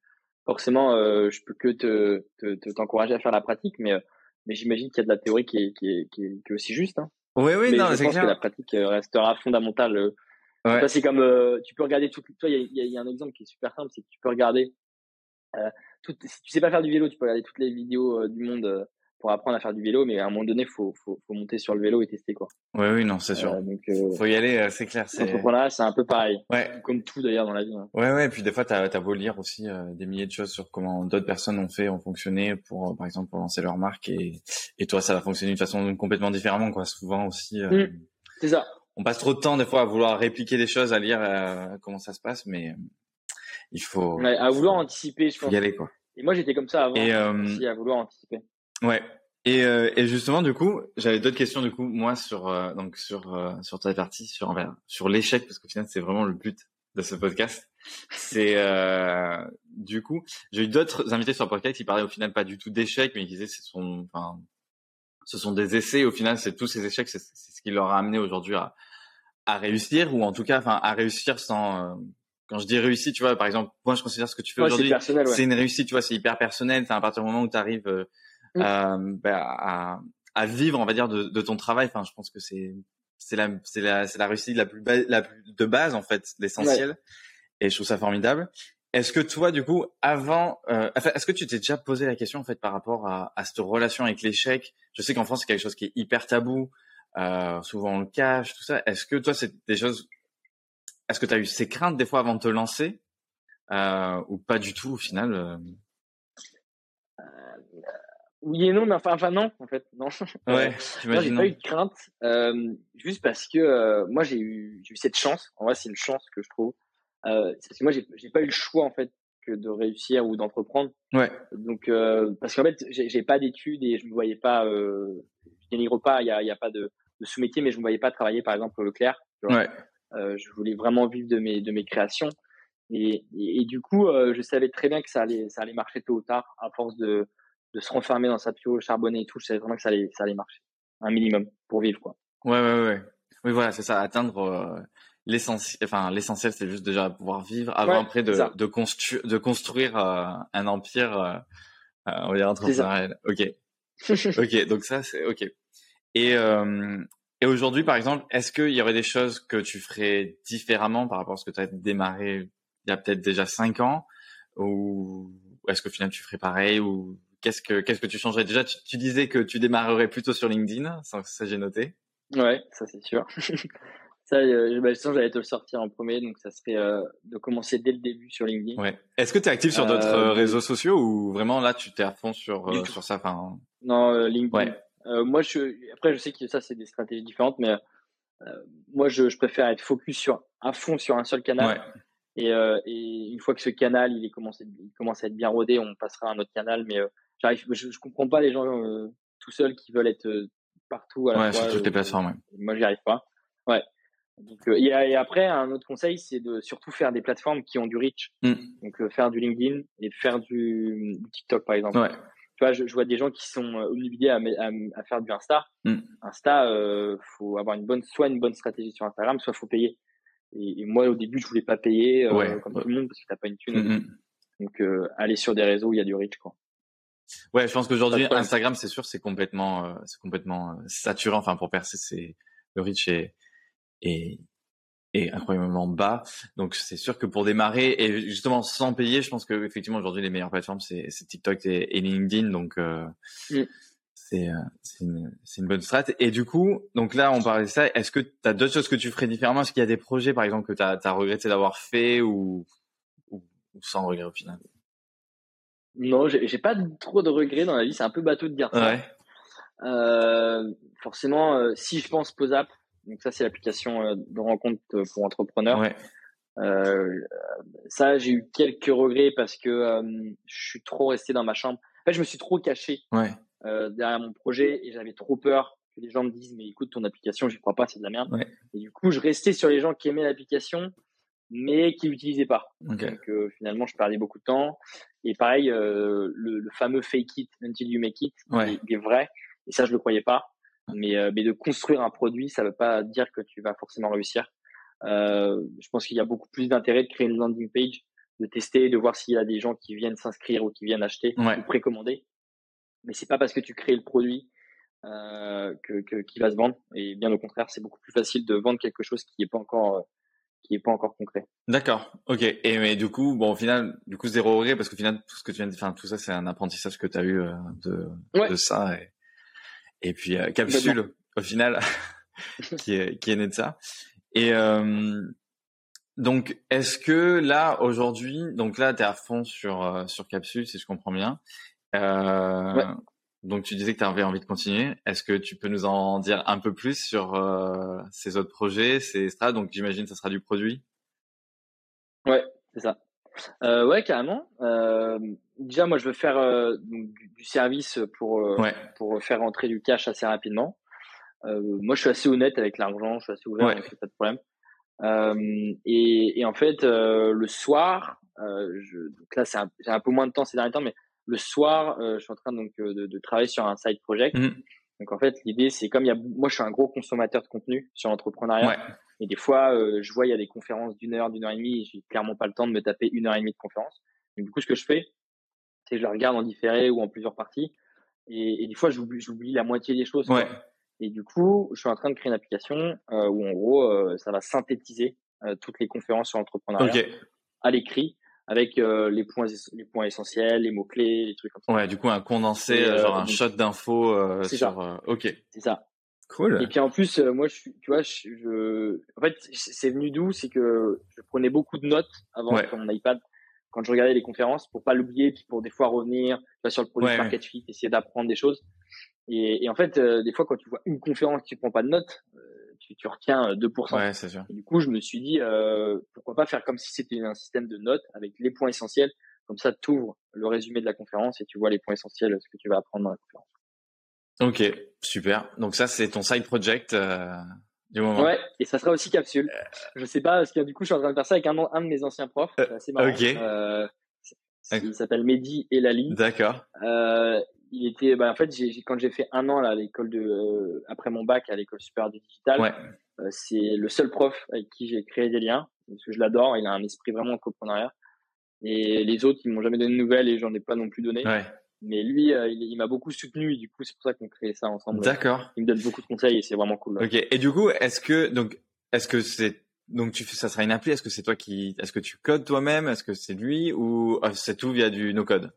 forcément, euh, je peux que te, te, te t'encourager à faire la pratique, mais, euh, mais j'imagine qu'il y a de la théorie qui est, qui est, qui est, qui est aussi juste. Hein. Oui, oui, mais non, je c'est pense clair. que la pratique restera fondamentale. Euh, ouais. Toi, c'est comme euh, tu peux regarder tout. Toi, il y, y, y a un exemple qui est super simple, c'est que tu peux regarder. Euh, tout, si tu sais pas faire du vélo, tu peux regarder toutes les vidéos euh, du monde euh, pour apprendre à faire du vélo, mais à un moment donné, faut faut, faut monter sur le vélo et tester quoi. Oui, oui, non, c'est sûr. Euh, donc, euh, faut y aller, euh, c'est clair. C'est... L'entrepreneuriat, c'est un peu pareil. Ouais. Comme tout d'ailleurs dans la vie. Hein. Ouais, ouais. Et puis des fois, t'as t'as beau lire aussi euh, des milliers de choses sur comment d'autres personnes ont fait, ont fonctionné pour, euh, par exemple, pour lancer leur marque, et et toi, ça va fonctionner d'une façon complètement différemment quoi. Souvent aussi. Euh, mmh, c'est ça. On passe trop de temps des fois à vouloir répliquer des choses, à lire euh, comment ça se passe, mais. Il faut ouais, à vouloir faut, anticiper, je pense. Y aller, quoi. Et moi, j'étais comme ça avant, et, euh, aussi, à vouloir anticiper. Ouais. Et, euh, et justement, du coup, j'avais d'autres questions, du coup, moi, sur euh, donc sur euh, sur ta partie, sur euh, sur l'échec, parce qu'au final, c'est vraiment le but de ce podcast. C'est euh, du coup, j'ai eu d'autres invités sur le podcast qui parlaient au final pas du tout d'échec, mais qui disaient c'est son, enfin, ce sont des essais. Au final, c'est tous ces échecs, c'est, c'est ce qui leur a amené aujourd'hui à à réussir, ou en tout cas, enfin, à réussir sans. Euh, Quand je dis réussite, tu vois, par exemple, moi, je considère ce que tu fais ouais, aujourd'hui, c'est, ouais. c'est une réussite, tu vois, c'est hyper personnel. C'est à partir du moment où tu arrives euh, mmh. euh, bah, à, à vivre, on va dire, de, de ton travail. Enfin, je pense que c'est c'est la c'est la c'est la réussite la plus ba- la plus de base en fait, l'essentiel. Ouais. Et je trouve ça formidable. Est-ce que toi, du coup, avant, euh, est-ce que tu t'es déjà posé la question en fait par rapport à, à cette relation avec l'échec? Je sais qu'en France, c'est quelque chose qui est hyper tabou. Euh, souvent, on le cache, tout ça. Est-ce que toi, c'est des choses Est-ce que tu as eu ces craintes des fois avant de te lancer euh, ou pas du tout au final euh... Euh, Oui et non, mais enfin, enfin non en fait non. Ouais, j'imagine. Non, j'ai pas eu de crainte euh, juste parce que euh, moi j'ai eu j'ai eu cette chance. En vrai, c'est une chance que je trouve. Euh, c'est parce que moi j'ai j'ai pas eu le choix en fait que de réussir ou d'entreprendre. Ouais. Donc euh, parce qu'en fait j'ai, j'ai pas d'études et je me voyais pas. Euh, je dénigre pas. Il y a il y a pas de, de sous-métier, mais je me voyais pas travailler par exemple au Leclerc. Tu vois. Ouais. Euh, je voulais vraiment vivre de mes de mes créations et et, et du coup euh, je savais très bien que ça allait ça allait marcher tôt ou tard à force de de se renfermer dans sa piole, charbonner et tout. Je savais vraiment que ça allait ça allait marcher un minimum pour vivre quoi. Ouais ouais ouais. Oui voilà c'est ça atteindre euh, l'essentiel. Enfin l'essentiel c'est juste déjà pouvoir vivre avant ouais, après de de, constru- de construire euh, un empire euh, euh, on va dire entrepreneurial. Ok ok donc ça c'est ok et euh, Et aujourd'hui, par exemple, est-ce qu'il y aurait des choses que tu ferais différemment par rapport à ce que tu as démarré il y a peut-être déjà cinq ans, ou est-ce qu'au final tu ferais pareil, ou qu'est-ce que qu'est-ce que tu changerais? Déjà, tu, tu disais que tu démarrerais plutôt sur LinkedIn, ça, ça j'ai noté. Ouais, ça c'est sûr. ça, euh, ben, je sens que j'allais te le sortir en premier, donc ça serait euh, de commencer dès le début sur LinkedIn. Ouais. Est-ce que tu es actif sur d'autres euh, réseaux sociaux ou vraiment là tu t'es à fond sur euh, sur ça? Fin... Non, euh, LinkedIn. Ouais. Euh, moi, je, après, je sais que ça, c'est des stratégies différentes, mais euh, moi, je, je préfère être focus sur, à fond sur un seul canal. Ouais. Et, euh, et une fois que ce canal, il est commencé, il commence à être bien rodé, on passera à un autre canal. Mais euh, j'arrive, je, je comprends pas les gens euh, tout seuls qui veulent être euh, partout à la ouais, fois. Ouais, sur toutes les plateformes. Euh, ouais. Moi, j'y arrive pas. Ouais. Donc, euh, et, et après, un autre conseil, c'est de surtout faire des plateformes qui ont du reach. Mm. Donc, euh, faire du LinkedIn et faire du, du TikTok, par exemple. Ouais. Tu vois, je, je vois des gens qui sont obnubilés à, à, à faire du Insta. Mm. Insta, euh, faut avoir une bonne, soit une bonne stratégie sur Instagram, soit faut payer. Et, et moi, au début, je voulais pas payer euh, ouais, comme ouais. tout le monde parce que t'as pas une thune. Mm-hmm. Donc, euh, aller sur des réseaux où il y a du reach, quoi. Ouais, je pense qu'aujourd'hui, Instagram, c'est sûr, c'est complètement, euh, c'est complètement euh, saturant. Enfin, pour percer, c'est le reach est, est, est incroyablement bas. Donc, c'est sûr que pour démarrer et justement sans payer, je pense que effectivement aujourd'hui les meilleures plateformes c'est, c'est TikTok et, et LinkedIn. Donc euh, mm. c'est c'est une, c'est une bonne strat. Et du coup, donc là on parlait de ça. Est-ce que t'as d'autres choses que tu ferais différemment? Est-ce qu'il y a des projets par exemple que t'as t'as regretté d'avoir fait ou ou, ou sans regret au final? Non, j'ai, j'ai pas trop de regrets dans la vie. C'est un peu bateau de dire ça. Ouais. Euh, forcément, euh, si je pense PoseApp. Donc ça, c'est l'application de rencontre pour entrepreneurs. Ouais. Euh, ça, j'ai eu quelques regrets parce que euh, je suis trop resté dans ma chambre. En fait, je me suis trop caché ouais. euh, derrière mon projet et j'avais trop peur que les gens me disent « mais écoute, ton application, j'y crois pas, c'est de la merde ouais. ». Et du coup, je restais sur les gens qui aimaient l'application mais qui l'utilisaient pas. Okay. Donc euh, finalement, je perdais beaucoup de temps. Et pareil, euh, le, le fameux fake it until you make it, ouais. il, il est vrai. Et ça, je le croyais pas. Mais, euh, mais de construire un produit, ça veut pas dire que tu vas forcément réussir. Euh, je pense qu'il y a beaucoup plus d'intérêt de créer une landing page, de tester, de voir s'il y a des gens qui viennent s'inscrire ou qui viennent acheter ouais. ou précommander. Mais c'est pas parce que tu crées le produit euh, que, que qu'il va se vendre. Et bien au contraire, c'est beaucoup plus facile de vendre quelque chose qui est pas encore euh, qui est pas encore concret. D'accord, ok. Et mais du coup, bon, au final, du coup, zéro regret parce qu'au final, tout ce que tu viens de, enfin, tout ça, c'est un apprentissage que tu as eu euh, de ouais. de ça. Et, et puis euh, Capsule, au final, qui est qui est né de ça. Et euh, donc, est-ce que là aujourd'hui, donc là, t'es à fond sur euh, sur Capsule, si je comprends bien. Euh, ouais. Donc tu disais que tu avais envie de continuer. Est-ce que tu peux nous en dire un peu plus sur euh, ces autres projets, ces strates? Donc j'imagine que ça sera du produit. Ouais, c'est ça. Euh, ouais, carrément. Euh, déjà, moi, je veux faire euh, donc, du service pour euh, ouais. pour faire rentrer du cash assez rapidement. Euh, moi, je suis assez honnête avec l'argent, je suis assez ouvert, ouais. donc pas de problème. Euh, et, et en fait, euh, le soir, euh, je, donc là, c'est un, j'ai un peu moins de temps ces derniers temps, mais le soir, euh, je suis en train donc de, de travailler sur un side project. Mmh. Donc en fait, l'idée c'est comme il y a, moi je suis un gros consommateur de contenu sur l'entrepreneuriat. Ouais. Et des fois, euh, je vois il y a des conférences d'une heure, d'une heure et demie. Et j'ai clairement pas le temps de me taper une heure et demie de conférence. Donc du coup, ce que je fais, c'est que je la regarde en différé ou en plusieurs parties. Et, et des fois, j'oublie, j'oublie la moitié des choses. Ouais. Et du coup, je suis en train de créer une application euh, où en gros, euh, ça va synthétiser euh, toutes les conférences sur l'entrepreneuriat okay. à l'écrit. Avec euh, les points les points essentiels, les mots clés, les trucs comme ça. Ouais, du coup un condensé, euh, genre un donc, shot d'infos euh, sur. Ça. Euh, ok. C'est ça. Cool. Et puis en plus, euh, moi, je, tu vois, je, je, en fait, c'est venu d'où, c'est que je prenais beaucoup de notes avant ouais. sur mon iPad quand je regardais les conférences pour pas l'oublier, puis pour des fois revenir sur le produit ouais, market fit, essayer d'apprendre des choses. Et, et en fait, euh, des fois, quand tu vois une conférence, tu prends pas de notes. Euh, Tu, tu retiens deux pour cent. Ouais, c'est sûr. Et du coup, je me suis dit, euh, pourquoi pas faire comme si c'était un système de notes avec les points essentiels. Comme ça, tu ouvres le résumé de la conférence et tu vois les points essentiels, ce que tu vas apprendre dans la conférence. Ok, super. Donc ça, c'est ton side project euh, du moment. Ouais, et ça sera aussi Capsule. Je sais pas, parce que du coup, je suis en train de faire ça avec un, un de mes anciens profs. C'est assez marrant. Ok. Euh, okay. Il s'appelle Mehdi Elali. D'accord. Euh, il était, bah en fait, j'ai, j'ai, quand j'ai fait un an là à l'école de, euh, après mon bac à l'école supérieure du digital, ouais. euh, c'est le seul prof avec qui j'ai créé des liens parce que je l'adore, il a un esprit vraiment entrepreneurial. Et les autres, ils m'ont jamais donné de nouvelles et j'en ai pas non plus donné. Ouais. Mais lui, euh, il, il m'a beaucoup soutenu et du coup, c'est pour ça qu'on crée ça ensemble. D'accord. Il me donne beaucoup de conseils et c'est vraiment cool. Là. Ok. Et du coup, est-ce que donc, est-ce que c'est donc tu fais, ça sera une appli? Est-ce que c'est toi qui, est-ce que tu codes toi-même? Est-ce que c'est lui ou oh, c'est tout via du no-code?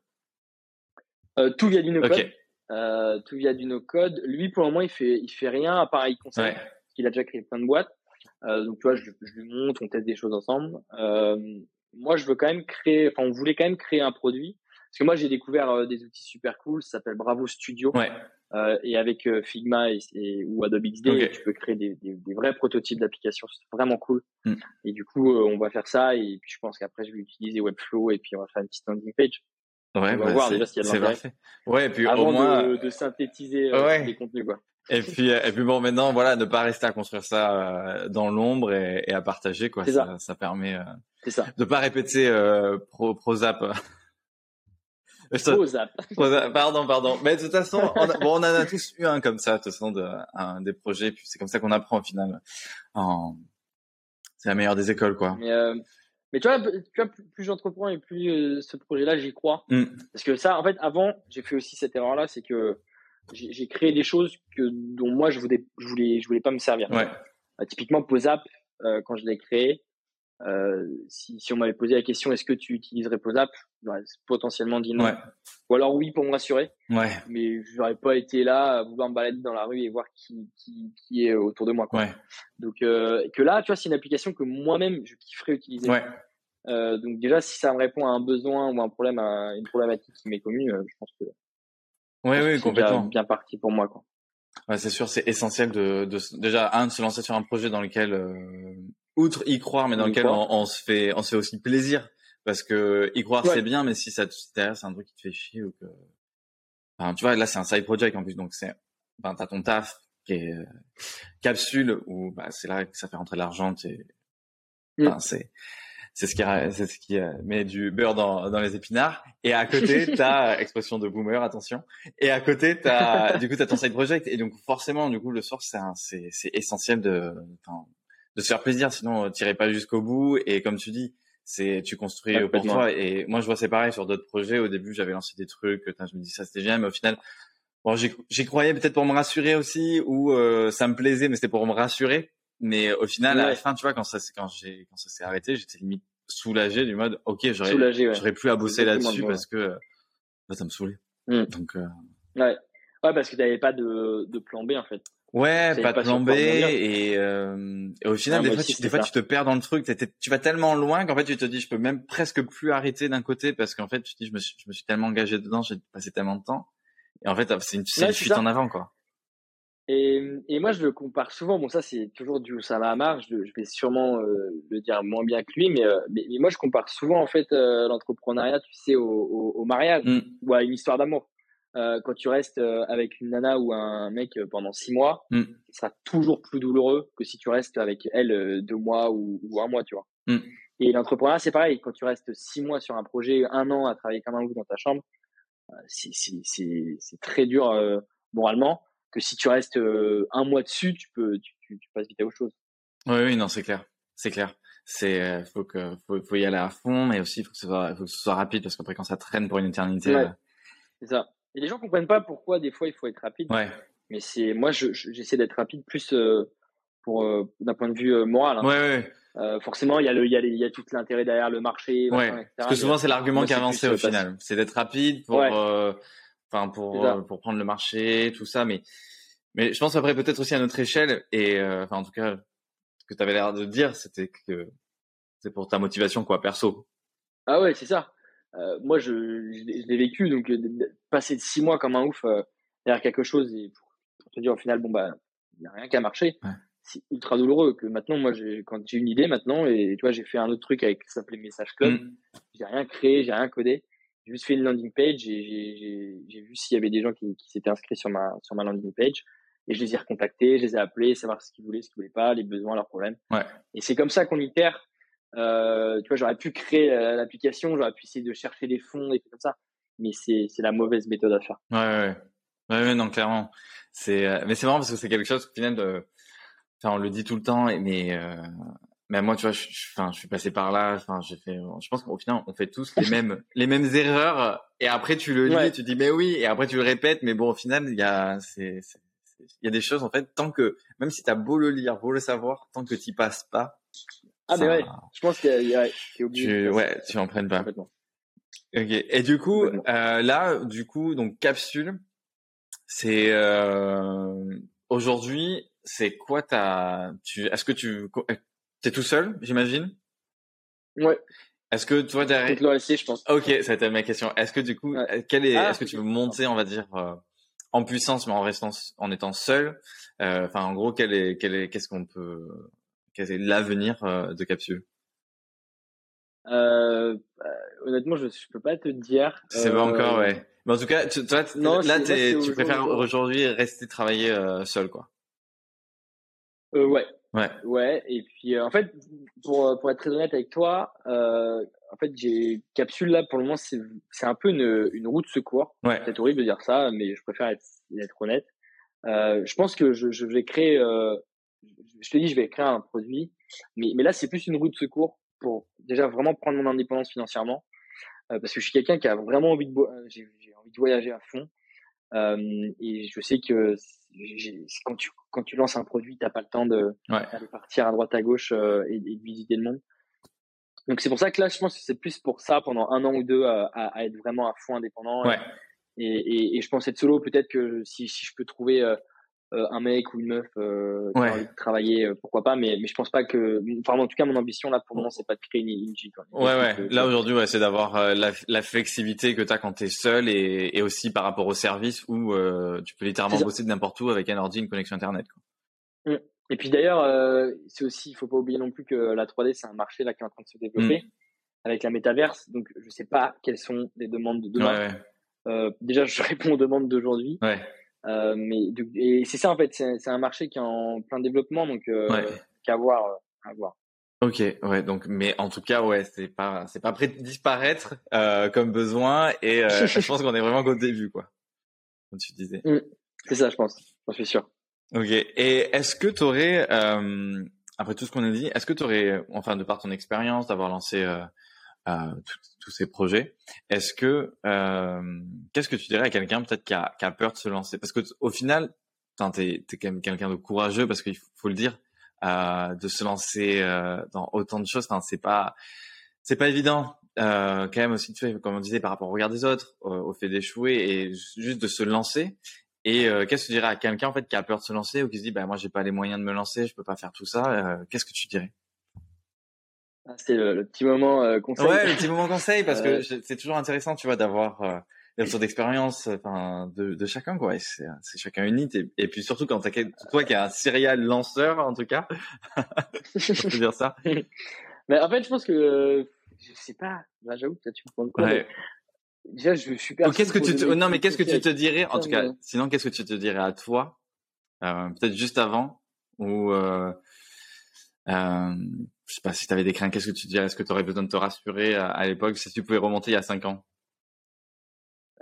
Euh, tout via du no-code. Okay. Euh, tout via du no-code. Lui, pour le moment, il fait, il fait rien à part, il conseille. Ouais. Parce qu'il a déjà créé plein de boîtes. Euh, donc, tu vois, je, je lui montre, on teste des choses ensemble. Euh, moi, je veux quand même créer, enfin, on voulait quand même créer un produit. Parce que moi, j'ai découvert euh, des outils super cool. Ça s'appelle Bravo Studio. Ouais. Euh, et avec euh, Figma et, et, ou Adobe X D, okay. tu peux créer des, des, des vrais prototypes d'applications. C'est vraiment cool. Mm. Et du coup, euh, on va faire ça. Et puis, je pense qu'après, je vais utiliser Webflow et puis on va faire une petite landing page. Ouais, bah, voir, c'est, déjà, c'est parfait. Ouais, et puis Avant au moins de, de synthétiser euh, ouais. les contenus, quoi. Et puis, et puis bon, maintenant, voilà, ne pas rester à construire ça euh, dans l'ombre et, et à partager, quoi. C'est ça. Ça, ça permet euh, c'est ça. de pas répéter euh, pro ProZap. ProZap. Pardon, pardon. Mais de toute façon, on, a, bon, on en a tous eu un comme ça, de toute façon, de, un, des projets. Puis c'est comme ça qu'on apprend au final. En... C'est la meilleure des écoles, quoi. Mais euh... Mais tu vois, tu vois, plus, plus j'entreprends et plus euh, ce projet-là, j'y crois. Mm. Parce que ça, en fait, avant, j'ai fait aussi cette erreur-là, c'est que j'ai, j'ai créé des choses que dont moi je voulais, je voulais, je voulais pas me servir. Ouais. Euh, typiquement, PoseApp, euh, quand je l'ai créé, euh, si, si on m'avait posé la question, est-ce que tu utiliserais PoseApp, j'aurais potentiellement dit non. Ouais. Ou alors oui pour me rassurer. Ouais. Mais j'aurais pas été là à vouloir me balader dans la rue et voir qui, qui, qui est autour de moi, quoi. Ouais. Donc euh, que là, tu vois, c'est une application que moi-même je kifferais utiliser. Ouais. Euh, donc déjà, si ça me répond à un besoin ou à un problème, à une problématique qui m'est commune, euh, je pense que. Ouais, je pense oui, que complètement. C'est bien, bien parti pour moi, quoi. Ouais, c'est sûr, c'est essentiel de, de déjà un de se lancer sur un projet dans lequel, euh, outre y croire, mais dans y lequel on, on se fait, on se fait aussi plaisir, parce que y croire ouais. c'est bien, mais si ça derrière c'est un truc qui te fait chier ou que, enfin, tu vois, là c'est un side project en plus, donc c'est, enfin, t'as ton taf qui est euh, Capsule où bah c'est là que ça fait rentrer de l'argent, t'es, enfin, mm. c'est. c'est ce qui c'est ce qui met du beurre dans dans les épinards. Et à côté, t'as expression de boomer, attention. Et à côté, t'as du coup t'as ton side project. Et donc forcément, du coup, le soir, c'est un, c'est c'est essentiel de de se faire plaisir, sinon t'irais pas jusqu'au bout. Et comme tu dis, c'est tu construis ah, pour toi. Et moi, je vois c'est pareil sur d'autres projets. Au début, j'avais lancé des trucs. Je me dis ça c'était bien, mais au final. Bon, j'y, j'y croyais peut-être pour me rassurer aussi, ou euh, ça me plaisait, mais c'était pour me rassurer. Mais au final, ouais. à la fin, tu vois, quand ça, quand j'ai, quand ça s'est arrêté, j'étais limite soulagé du mode, ok, j'aurais, soulagé, ouais. j'aurais plus à bosser exactement là-dessus parce que euh, bah, ça me saoulait. Mm. Donc, euh... ouais, ouais, parce que t'avais pas de, de plan B en fait. Ouais, t'avais pas de plan B, et, euh, et au final, ouais, des fois, aussi, tu, des fois, tu te perds dans le truc. Tu vas tellement loin qu'en fait, tu te dis, je peux même presque plus arrêter d'un côté parce qu'en fait, tu te dis, je me suis, je me suis tellement engagé dedans, j'ai passé tellement de temps. Et en fait, c'est une, c'est ouais, une c'est fuite ça. en avant, quoi. Et, et moi, je le compare souvent. Bon, ça, c'est toujours du Oussama Amar. Je, je vais sûrement euh, le dire moins bien que lui, mais, euh, mais, mais moi, je compare souvent, en fait, euh, l'entrepreneuriat, tu sais, au, au, au mariage mm. ou à une histoire d'amour. Euh, quand tu restes euh, avec une nana ou un mec euh, pendant six mois, mm. ce sera toujours plus douloureux que si tu restes avec elle euh, deux mois ou, ou un mois, tu vois. Mm. Et l'entrepreneuriat, c'est pareil. Quand tu restes six mois sur un projet, un an à travailler comme un ouf dans ta chambre, C'est, c'est, c'est, c'est très dur euh, moralement, que si tu restes euh, un mois dessus, tu peux tu, tu, tu passes vite à autre chose. Oui, oui, non, c'est clair, c'est clair. C'est euh, faut que faut, faut y aller à fond, mais aussi faut que ce soit faut que ce soit rapide parce qu'après quand ça traîne pour une éternité. Ouais, euh... C'est ça. Et les gens comprennent pas pourquoi des fois il faut être rapide. Ouais. Mais c'est moi je, je, j'essaie d'être rapide plus euh, pour euh, d'un point de vue euh, moral. Hein. Ouais, ouais. Euh, forcément, il y a le, il y a, les, il y a tout l'intérêt derrière le marché. Ouais. Machin, et cetera. Parce que souvent, c'est l'argument moi, qui est avancé au final. C'est d'être rapide pour, ouais. euh, enfin pour, euh, pour prendre le marché, tout ça. Mais, mais je pense après peut-être aussi à notre échelle. Et euh, enfin, en tout cas, ce que tu avais l'air de dire, c'était que c'est pour ta motivation, quoi, perso. Ah ouais, c'est ça. Euh, moi, je, je, l'ai, je l'ai vécu. Donc, passer de six mois comme un ouf euh, derrière quelque chose et pour te dire au final, bon bah, il y a rien qu'à marcher. Ouais. C'est ultra douloureux que maintenant, moi, j'ai, quand j'ai une idée maintenant, et tu vois, j'ai fait un autre truc avec, ça s'appelait Message Code. Mm. J'ai rien créé, j'ai rien codé. J'ai juste fait une landing page et j'ai, j'ai, j'ai vu s'il y avait des gens qui, qui s'étaient inscrits sur ma, sur ma landing page. Et je les ai recontactés, je les ai appelés, savoir ce qu'ils voulaient, ce qu'ils voulaient pas, les besoins, leurs problèmes. Ouais. Et c'est comme ça qu'on itère. Euh, tu vois, j'aurais pu créer l'application, j'aurais pu essayer de chercher des fonds et tout comme ça. Mais c'est, c'est la mauvaise méthode à faire. Ouais, ouais, ouais. Ouais, non, clairement. C'est, euh, mais c'est marrant parce que c'est quelque chose qui vient de, enfin, on le dit tout le temps, mais euh, mais moi, tu vois, je, je, enfin, je suis passé par là. Enfin, j'ai fait. Je pense qu'au final, on fait tous les mêmes les mêmes erreurs. Et après, tu le lis, ouais. et tu dis, mais oui. Et après, tu le répètes, mais bon, au final, il y a c'est il y a des choses en fait. Tant que même si t'as beau le lire, beau le savoir, tant que t'y passes pas. Ah ça, mais ouais. Je pense qu'il y a, y a obligé. Tu, ouais, tu en prennes pas. Ok. Et du coup, euh, là, du coup, donc capsule, c'est euh, aujourd'hui. C'est quoi ta, tu, est-ce que tu, t'es tout seul, j'imagine? Ouais. Est-ce que, toi, derrière. Toute l'O L C, je pense. Ok, ça a été ma question. Est-ce que, du coup, ouais. quel est, ah, est-ce que tu veux monter, on va dire, euh, en puissance, mais en restant, en étant seul? Euh, enfin, en gros, quel est, quel est, qu'est-ce qu'on peut, quel est l'avenir euh, de Capsule? Euh, honnêtement, je, je peux pas te dire. C'est euh... pas encore, ouais. Mais en tout cas, tu, toi, non, là, t'es, c'est, là, c'est tu préfères aujourd'hui rester travailler euh, seul, quoi. Euh, ouais. Ouais. Ouais. Et puis, euh, en fait, pour, pour être très honnête avec toi, euh, en fait, j'ai Capsule là, pour le moment, c'est, c'est un peu une, une roue de secours. Ouais. C'est peut-être horrible de dire ça, mais je préfère être, être honnête. Euh, je pense que je, je vais créer, euh, je te dis, je vais créer un produit, mais, mais là, c'est plus une roue de secours pour déjà vraiment prendre mon indépendance financièrement, euh, parce que je suis quelqu'un qui a vraiment envie de, bo- j'ai, j'ai envie de voyager à fond. Euh, et je sais que j'ai, quand tu quand tu lances un produit, t'as pas le temps de, ouais. de partir à droite à gauche euh, et, et de visiter le monde. Donc c'est pour ça que là, je pense que c'est plus pour ça pendant un an ou deux à, à être vraiment à fond indépendant. Ouais. Et, et, et je pense être solo. Peut-être que si si je peux trouver euh, un mec ou une meuf euh, qui ouais. a envie de travailler, euh, pourquoi pas. Mais mais je pense pas que. Enfin en tout cas, mon ambition là pour le moment, c'est pas de créer une I N G. Ouais ouais. Que, là aujourd'hui, ouais, c'est d'avoir euh, la la flexibilité que t'as quand t'es seul et et aussi par rapport au service où euh, tu peux littéralement bosser de n'importe où avec un ordi, une connexion internet. Quoi. Et puis d'ailleurs, euh, c'est aussi, il faut pas oublier non plus que la trois D, c'est un marché là qui est en train de se développer mmh. avec la métaverse. Donc je sais pas quelles sont les demandes de demain. Ouais, ouais. Euh, déjà, je réponds aux demandes d'aujourd'hui. Ouais. Euh, mais et c'est ça en fait, c'est, c'est un marché qui est en plein développement, donc euh, ouais. qu'à voir, euh, à voir. Ok, ouais, donc, mais en tout cas, ouais, c'est pas, c'est pas prêt de disparaître euh, comme besoin, et euh, je pense qu'on est vraiment qu'au début, quoi, comme tu disais. Mmh, c'est ça, je pense, j'en suis sûr. Ok, et est-ce que tu aurais, euh, après tout ce qu'on a dit, est-ce que tu aurais, enfin, de par ton expérience, d'avoir lancé euh, euh, tous ces projets, est-ce que, euh, qu'est-ce que tu dirais à quelqu'un peut-être qui a, qui a peur de se lancer? Parce que au final, t'es, t'es quand même quelqu'un de courageux, parce qu'il faut, faut le dire. Euh, de se lancer euh, dans autant de choses, enfin, c'est pas c'est pas évident euh, quand même aussi, tu vois, comme on disait, par rapport au regard des autres, euh, au fait d'échouer, et juste de se lancer. Et euh, qu'est-ce que tu dirais à quelqu'un en fait qui a peur de se lancer, ou qui se dit bah moi j'ai pas les moyens de me lancer, je peux pas faire tout ça, euh, qu'est-ce que tu dirais? Ah, c'est le, le petit moment euh, conseil. Ouais, le petit moment conseil, parce que je, c'est toujours intéressant, tu vois, d'avoir euh, les retours d'expérience, enfin, de, de chacun, quoi. Et c'est, c'est chacun unique. Et, et puis surtout quand t'as, toi qui es un serial lanceur, en tout cas. Je peux dire ça. Mais en fait, je pense que, euh, je sais pas. Bah, j'avoue que tu me prends le coup. Ouais. Mais... Déjà, je suis pas. Qu'est-ce que tu te... non, mais qu'est-ce que tu te dirais, en tout cas, sinon, qu'est-ce que tu te dirais à toi, euh, peut-être juste avant, ou, euh, euh, je sais pas si t'avais des craintes, qu'est-ce que tu dirais? Est-ce que t'aurais besoin de te rassurer à, à l'époque, si tu pouvais remonter il y a cinq ans?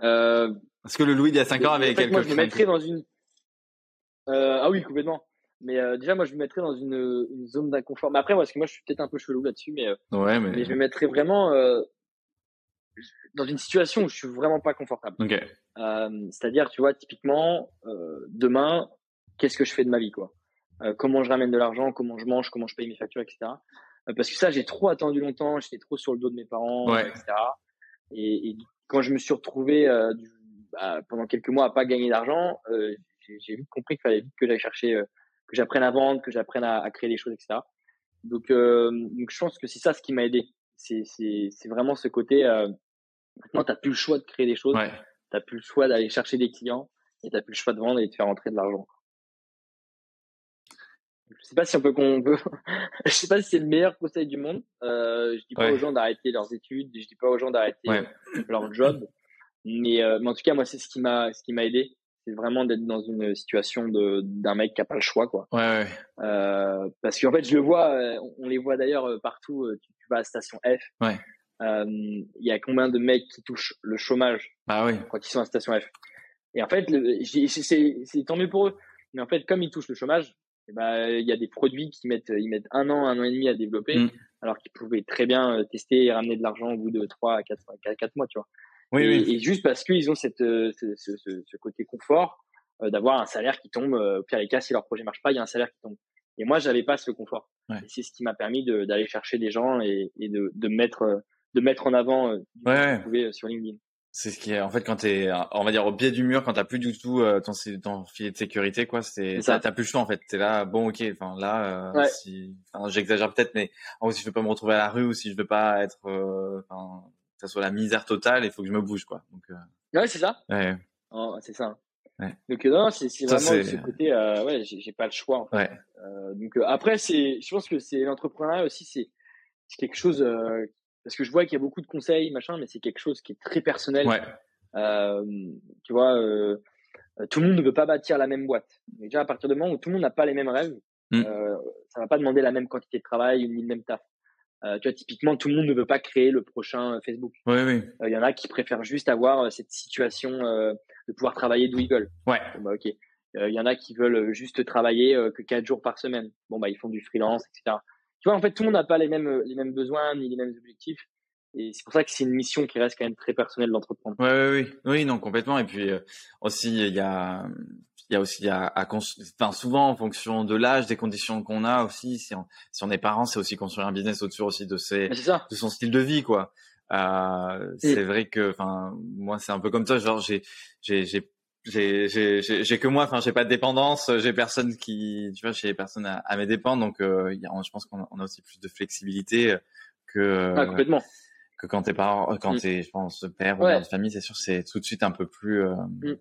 Euh, Parce que le Louis il y a cinq ans avait en fait, quelques moi, je me mettrais dans une euh, ah oui complètement, mais euh, déjà moi je me mettrais dans une, une zone d'inconfort, mais après moi parce que moi je suis peut-être un peu chelou là-dessus, mais, ouais, mais... mais je me mettrais vraiment euh, dans une situation où je suis vraiment pas confortable. Okay. Euh, c'est-à-dire tu vois typiquement euh, demain qu'est-ce que je fais de ma vie, quoi, euh, comment je ramène de l'argent, comment je mange, comment je paye mes factures, etc. Euh, parce que ça j'ai trop attendu longtemps, j'étais trop sur le dos de mes parents, ouais. etc. et, et quand je me suis retrouvé euh, du, bah, pendant quelques mois à pas gagner d'argent, euh, j'ai, j'ai vite compris qu'il fallait vite que j'aille chercher, euh, que j'apprenne à vendre, que j'apprenne à, à créer des choses, et cetera. Donc, euh, donc je pense que c'est ça ce qui m'a aidé. C'est, c'est, c'est vraiment ce côté. Euh, maintenant, t'as plus le choix de créer des choses, ouais. T'as plus le choix d'aller chercher des clients, et t'as plus le choix de vendre et de faire rentrer de l'argent. Je sais pas si on peut qu'on peut. Je sais pas si c'est le meilleur conseil du monde. Euh, je dis pas ouais. aux gens d'arrêter leurs études, je dis pas aux gens d'arrêter ouais. leur job. Mais, euh, mais en tout cas, moi, c'est ce qui m'a, ce qui m'a aidé, c'est vraiment d'être dans une situation de d'un mec qui a pas le choix, quoi. Ouais. ouais. Euh, parce qu'en fait, je le vois, on les voit d'ailleurs partout. Tu, tu vas à Station F. Ouais. Il euh, y a combien de mecs qui touchent le chômage ah, oui. quand ils sont à Station F. Et en fait, le, j'ai, c'est, c'est, c'est tant mieux pour eux. Mais en fait, comme ils touchent le chômage. Il bah, y a des produits qui mettent, ils mettent un an, un an et demi à développer, mmh. alors qu'ils pouvaient très bien tester et ramener de l'argent au bout de trois à quatre mois, tu vois. Oui, et, oui. et juste parce qu'ils ont cette, ce, ce, ce côté confort euh, d'avoir un salaire qui tombe, au pire des cas, si leur projet marche pas, il y a un salaire qui tombe. Et moi, j'avais pas ce confort. Ouais. Et c'est ce qui m'a permis de, d'aller chercher des gens et, et de, de, mettre, de mettre en avant euh, ouais, ce que je pouvais sur LinkedIn. C'est ce qui est, en fait, quand t'es, on va dire, au pied du mur, quand t'as plus du tout euh, ton, ton filet de sécurité, quoi, c'est, c'est ça. T'as plus le choix, en fait. T'es là, bon, ok, enfin, là, euh, ouais. si, enfin, j'exagère peut-être, mais, en gros, si je veux pas me retrouver à la rue, ou si je veux pas être, euh, enfin, que ça soit la misère totale, il faut que je me bouge, quoi. Donc, euh... ouais, c'est ça. Ouais. Oh, c'est ça. Ouais. Donc, euh, non, c'est, c'est vraiment ça, c'est... ce côté, euh, ouais, j'ai, j'ai pas le choix, en fait. Ouais. Euh, donc, euh, après, c'est, je pense que c'est l'entrepreneuriat aussi, c'est, c'est quelque chose, euh, parce que je vois qu'il y a beaucoup de conseils, machin, mais c'est quelque chose qui est très personnel. Ouais. Euh, tu vois, euh, tout le monde ne veut pas bâtir la même boîte. Mais déjà, à partir du moment où tout le monde n'a pas les mêmes rêves, mmh. euh, ça ne va pas demander la même quantité de travail ni le même taf. Euh, tu vois, typiquement, tout le monde ne veut pas créer le prochain Facebook. Il oui, oui. euh, y en a qui préfèrent juste avoir cette situation euh, de pouvoir travailler d'où ils veulent. Ouais. Bon, bah, ok. Il euh, y en a qui veulent juste travailler euh, que quatre jours par semaine. Bon, bah, ils font du freelance, et cetera. Tu vois, en fait, tout le monde n'a pas les mêmes, les mêmes besoins ni les mêmes objectifs. Et c'est pour ça que c'est une mission qui reste quand même très personnelle d'entreprendre. Oui, oui, oui. Oui, non, complètement. Et puis, euh, aussi, il y a, il y a aussi, à, à cons- enfin, souvent, en fonction de l'âge, des conditions qu'on a aussi, si on, si on est parent, c'est aussi construire un business au-dessus aussi de ses, de son style de vie, quoi. Euh, c'est oui. vrai que, enfin, moi, c'est un peu comme toi, genre, j'ai, j'ai, j'ai, J'ai, j'ai, j'ai, j'ai que moi, enfin, j'ai pas de dépendance, j'ai personne qui, tu vois, j'ai personne à, à mes dépendre, donc, euh, y a, je pense qu'on a, on a aussi plus de flexibilité que, ah, complètement. que quand t'es parent, quand mm. t'es, je pense, père ouais. ou mère de famille, c'est sûr, c'est tout de suite un peu plus, euh, mm.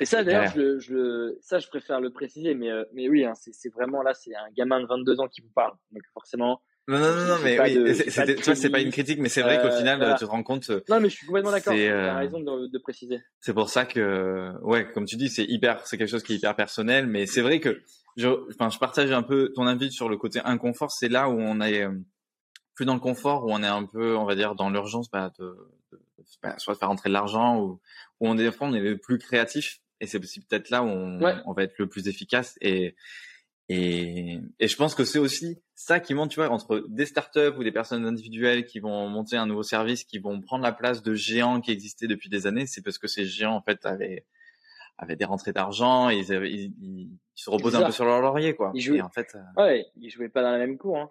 Et ça, d'ailleurs, je, je, ça, je préfère le préciser, mais, euh, mais oui, hein, c'est, c'est vraiment là, c'est un gamin de vingt-deux ans qui vous parle, donc forcément, Non, non, non, non mais oui, de, c'est, c'est, de, tu vois, c'est pas une critique, mais c'est vrai qu'au euh, final, voilà. Tu te rends compte. Non, mais je suis complètement d'accord. Tu as raison de, de préciser. C'est pour ça que, ouais, comme tu dis, c'est hyper, c'est quelque chose qui est hyper personnel, mais c'est vrai que, je, enfin, je partage un peu ton avis sur le côté inconfort. C'est là où on est plus dans le confort, où on est un peu, on va dire, dans l'urgence, bah, de, de, bah, soit de faire rentrer de l'argent, ou où on est, on est le plus créatif, et c'est peut-être là où on, ouais. on va être le plus efficace et. Et, et je pense que c'est aussi ça qui monte, tu vois, entre des startups ou des personnes individuelles qui vont monter un nouveau service, qui vont prendre la place de géants qui existaient depuis des années. C'est parce que ces géants, en fait, avaient, avaient des rentrées d'argent et ils, avaient, ils, ils se reposaient un peu sur leur laurier, quoi. Ils jouaient, et en fait, euh... ouais, ils jouaient pas dans la même cour, hein.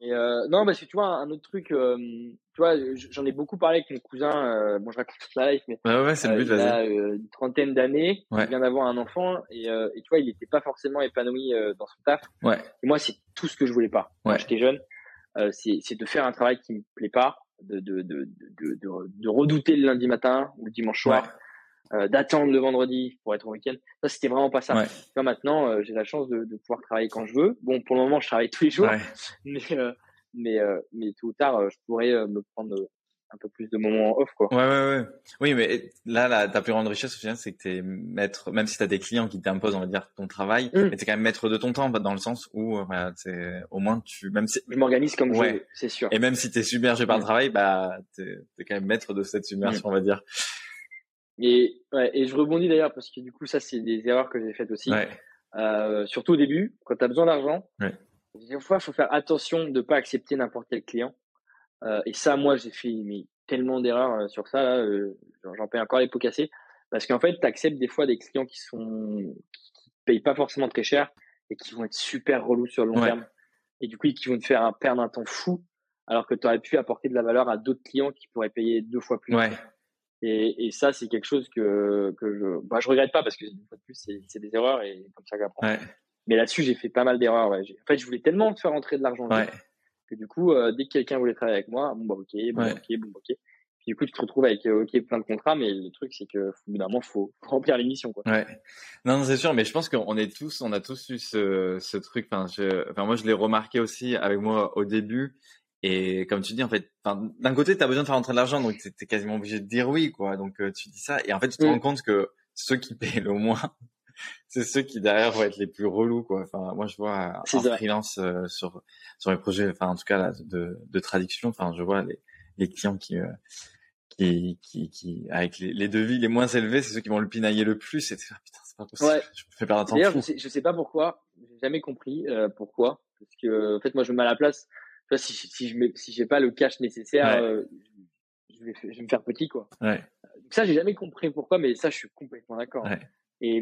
Et euh, non, parce que tu vois, un autre truc, euh, tu vois, j'en ai beaucoup parlé avec mon cousin, euh, bon, je raconte toute la life, mais. Bah ouais, c'est le but, vas-y. Il a euh, une trentaine d'années, ouais. Il vient d'avoir un enfant, et, euh, et tu vois, il était pas forcément épanoui euh, dans son taf. Ouais. Et moi, c'est tout ce que je voulais pas. Ouais. Quand j'étais jeune, euh, c'est, c'est de faire un travail qui me plaît pas, de, de, de, de, de, de redouter le lundi matin ou le dimanche soir. Ouais. Euh, d'attendre le vendredi pour être au week-end. Ça, c'était vraiment pas ça. Ouais. Là, maintenant, euh, j'ai la chance de, de pouvoir travailler quand je veux. Bon, pour le moment, je travaille tous les jours, ouais. mais, euh, mais, euh, mais tôt ou tard, euh, je pourrais euh, me prendre euh, un peu plus de moments off, quoi. Ouais, ouais, ouais. Oui, mais là, là ta plus grande richesse, au final, c'est que t'es maître, même si t'as des clients qui t'imposent, on va dire, ton travail, mais mmh. t'es quand même maître de ton temps, dans le sens où, euh, bah, t'es, au moins, tu, même si. Je m'organise comme ouais. je veux, c'est sûr. Et même si t'es submergé par le travail, bah, t'es, t'es quand même maître de cette submersion, mmh. on va dire. Et, ouais, et je rebondis d'ailleurs parce que du coup, ça, c'est des erreurs que j'ai faites aussi. Ouais. Euh, surtout au début, quand tu as besoin d'argent, ouais. des fois, il faut faire attention de ne pas accepter n'importe quel client. Euh, et ça, moi, j'ai fait mais, tellement d'erreurs sur ça. Là, euh, j'en paye encore les pots cassés. Parce qu'en fait, tu acceptes des fois des clients qui sont qui payent pas forcément très cher et qui vont être super relous sur le long ouais. terme. Et du coup, qui vont te faire un, perdre un temps fou alors que tu aurais pu apporter de la valeur à d'autres clients qui pourraient payer deux fois plus. Ouais. Et, et ça, c'est quelque chose que, que je, bah, je regrette pas parce que, une fois de plus, c'est, c'est des erreurs et comme ça j'apprends. Ouais. Mais là-dessus, j'ai fait pas mal d'erreurs, ouais. J'ai, en fait, je voulais tellement faire entrer de l'argent ouais. que du coup, euh, dès que quelqu'un voulait travailler avec moi, bon, bah, ok, bon, ouais. ok, bon, ok. Puis du coup, tu te retrouves avec, euh, ok, plein de contrats, mais le truc, c'est que, au bout d'un moment, faut remplir les missions, quoi. Ouais. Non, non, c'est sûr, mais je pense qu'on est tous, on a tous eu ce, ce truc, enfin, je, enfin, moi, je l'ai remarqué aussi avec moi au début. Et comme tu dis, en fait, d'un côté, tu as besoin de faire rentrer de l'argent, donc tu es quasiment obligé de dire oui, quoi. Donc, euh, tu dis ça. Et en fait, tu te rends compte que ceux qui payent le moins, c'est ceux qui, derrière, vont être les plus relous, quoi. Enfin, moi, je vois en freelance euh, sur sur les projets, enfin, en tout cas, là, de, de traduction, enfin, je vois les, les clients qui... Euh, qui, qui, qui, avec les, les devis les moins élevés, c'est ceux qui vont le pinailler le plus. Et tu dis, ah, putain, c'est pas possible. Ouais. Je me fais perdre un temps fou. D'ailleurs, je sais, je sais pas pourquoi. J'ai jamais compris euh, pourquoi. Parce que, en fait, moi, je me mets à la place. Si, si je n'ai si pas le cash nécessaire, ouais. euh, je, vais, je vais me faire petit, quoi. Ouais. Ça, j'ai jamais compris pourquoi, mais ça, je suis complètement d'accord. Ouais. Et,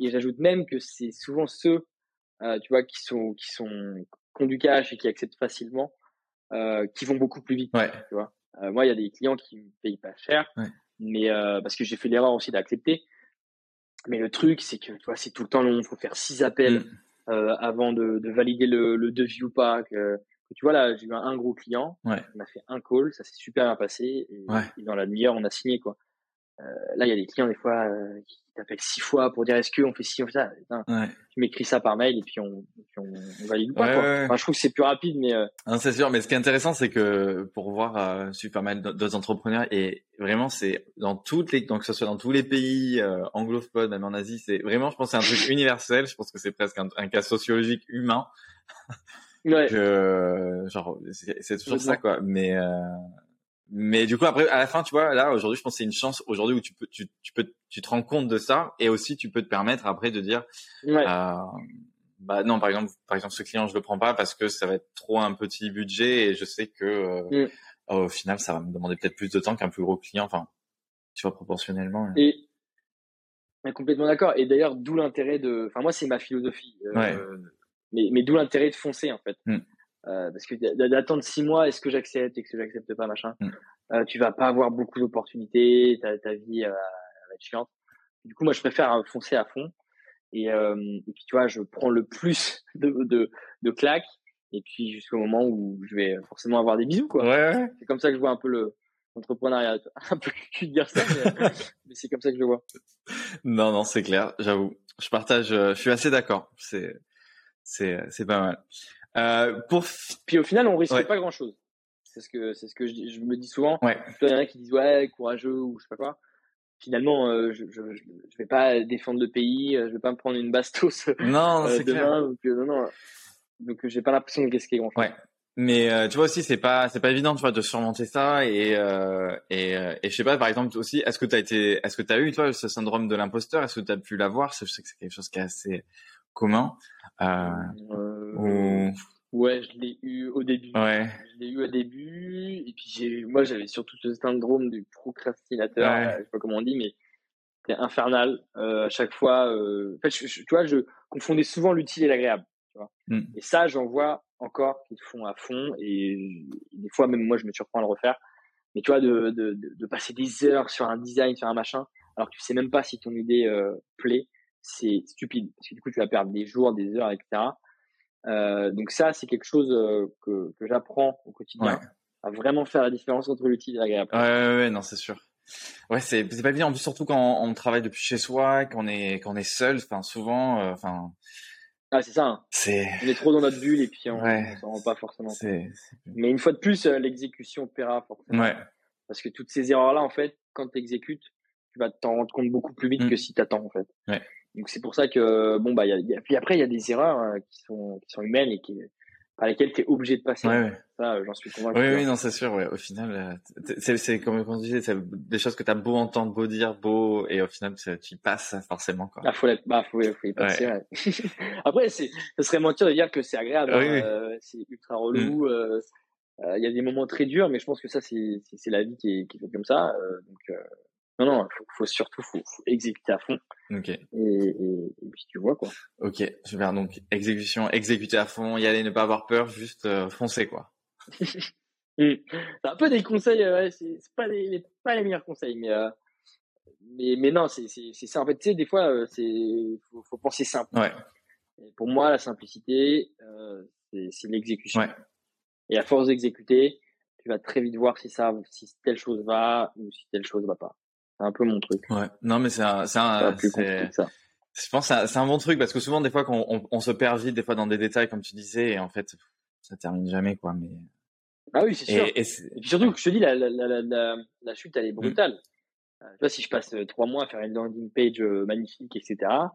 et j'ajoute même que c'est souvent ceux, euh, tu vois, qui sont qui sont qui ont du cash et qui acceptent facilement, euh, qui vont beaucoup plus vite. Ouais. Tu vois. Euh, moi, il y a des clients qui me payent pas cher, ouais. mais euh, parce que j'ai fait l'erreur aussi d'accepter. Mais le truc, c'est que tu vois, c'est tout le temps long. Il faut faire six appels mmh. euh, avant de, de valider le, le devis ou pas. Que, tu vois, là, j'ai eu un, un gros client, ouais. on a fait un call, ça s'est super bien passé, et, ouais. et dans la demi-heure, on a signé, quoi. Euh, là, il y a des clients, des fois, euh, qui t'appellent six fois pour dire est-ce qu'on fait ci, on fait ça. Putain, ouais. Tu m'écris ça par mail, et puis on, puis on, on valide ou pas, ouais, quoi. Ouais. Enfin, je trouve que c'est plus rapide, mais. Euh... Non, c'est sûr, mais ce qui est intéressant, c'est que pour voir, euh, je suis pas mal d'autres entrepreneurs, et vraiment, c'est dans toutes les, donc que ce soit dans tous les pays, euh, anglophones, même en Asie, c'est vraiment, je pense, c'est un truc universel, je pense que c'est presque un, un cas sociologique humain. Ouais. Que, genre, c'est, c'est toujours ça, quoi. Mais, euh, mais du coup, après, à la fin, tu vois, là, aujourd'hui, je pense que c'est une chance aujourd'hui où tu peux, tu, tu peux, tu te rends compte de ça et aussi tu peux te permettre après de dire, ouais. euh, bah, non, par exemple, par exemple, ce client, je le prends pas parce que ça va être trop un petit budget et je sais que, euh, mm. au final, ça va me demander peut-être plus de temps qu'un plus gros client. Enfin, tu vois, proportionnellement. Et, et... Mais complètement d'accord. Et d'ailleurs, d'où l'intérêt de, enfin, moi, c'est ma philosophie. Euh... Ouais. Mais, mais d'où l'intérêt de foncer, en fait. Mm. Euh, parce que d'attendre six mois, est-ce que j'accepte, est-ce que j'accepte pas, machin. Mm. Euh, tu vas pas avoir beaucoup d'opportunités, ta, ta vie euh, va être chiante. Du coup, moi, je préfère foncer à fond. Et, euh, et puis, tu vois, je prends le plus de, de, de claques. Et puis, jusqu'au moment où je vais forcément avoir des bisous, quoi. Ouais, ouais. C'est comme ça que je vois un peu le... entrepreneuriat, un peu cul de dire ça, mais, mais c'est comme ça que je le vois. Non, non, c'est clair, j'avoue. Je partage, je suis assez d'accord. C'est... C'est, c'est pas mal. Euh, pour... Puis au final, on risque ouais. pas grand-chose. C'est ce que, c'est ce que je, dis, je me dis souvent. Ouais. Il y en a qui disent ouais, courageux ou je sais pas quoi. Finalement, euh, je, je, je vais pas défendre le pays, je vais pas me prendre une bastos non, euh, c'est demain. Clair. Donc, euh, non, non. Donc, j'ai pas l'impression de risquer grand-chose. Ouais. Mais euh, tu vois aussi, c'est pas, c'est pas évident, tu vois, de surmonter ça et euh, et et je sais pas, par exemple aussi, est-ce que t'as été, est-ce que t'as eu, toi, ce syndrome de l'imposteur, est-ce que t'as pu l'avoir? Je sais que c'est quelque chose qui est assez commun. Euh, euh... Ou... Ouais, je l'ai eu au début. Ouais. Je l'ai eu au début. Et puis j'ai, moi, j'avais surtout ce syndrome du procrastinateur. Ouais. Je sais pas comment on dit, mais c'était infernal. Euh, à chaque fois, euh... en fait, je, je, tu vois, je confondais souvent l'utile et l'agréable. Tu vois. Mm. Et ça, j'en vois encore qu'ils font à fond et des fois même moi je me surprends à le refaire, mais tu vois de, de, de passer des heures sur un design, sur un machin alors que tu sais même pas si ton idée euh, plaît, c'est stupide parce que du coup tu vas perdre des jours, des heures, etc. euh, donc ça c'est quelque chose euh, que, que j'apprends au quotidien, ouais. à vraiment faire la différence entre l'utile et l'agréable. ouais, ouais, ouais non c'est sûr. Ouais, c'est, c'est pas évident en plus, surtout quand on travaille depuis chez soi, qu'on est, qu'on est seul, enfin souvent enfin euh, Ah, c'est ça. Hein. C'est... On est trop dans notre bulle et puis on ouais. s'en rend pas forcément compte. C'est... C'est... Mais une fois de plus, l'exécution paiera forcément. Ouais. Parce que toutes ces erreurs-là, en fait, quand tu exécutes, tu vas t'en rendre compte beaucoup plus vite mmh. que si tu attends, en fait. Ouais. Donc c'est pour ça que, bon, bah, y a, y a... puis après, il y a des erreurs hein, qui, sont, qui sont humaines et qui, par lesquelles tu es obligé de passer. Ouais, ouais. Ça, j'en suis convaincu. Oui, oui, non, c'est sûr. Ouais. Au final, c'est, c'est comme on disait, c'est des choses que tu as beau entendre, beau dire, beau, et au final, tu y passes forcément. Il ah, faut, bah, faut, faut y passer. Ouais. Ouais. Après, c'est, ça serait mentir de dire que c'est agréable. Oui, hein, oui. Euh, c'est ultra relou. Il mm. euh, euh, y a des moments très durs, mais je pense que ça, c'est, c'est, c'est la vie qui est, qui est faite comme ça. Euh, donc, euh, non, non, faut, faut surtout faut, faut exécuter à fond. Ok. Et, et, et puis tu vois quoi. Ok, super. Donc exécution, exécuter à fond, y aller, ne pas avoir peur, juste euh, foncer quoi. C'est un peu des conseils, ouais, c'est, c'est pas les, les pas les meilleurs conseils, mais euh, mais mais non, c'est c'est c'est ça. En fait, tu sais, des fois, euh, c'est faut, faut penser simple. Ouais. Et pour moi, la simplicité, euh, c'est, c'est l'exécution. Ouais. Et à force d'exécuter, tu vas très vite voir si ça, si telle chose va ou si telle chose va pas. C'est un peu mon truc. Ouais. Non, mais c'est un, c'est un, c'est, c'est, ça. Je pense que c'est un, c'est un bon truc parce que souvent, des fois, qu'on, on, on se perd vite, des fois, dans des détails, comme tu disais, et en fait, ça termine jamais, quoi, mais. Ah oui, c'est sûr. Et, et, c'est... et puis surtout, je te dis, la, la, la, la, la chute, elle est brutale. Mm. Tu vois, si je passe trois mois à faire une landing page magnifique, et cetera,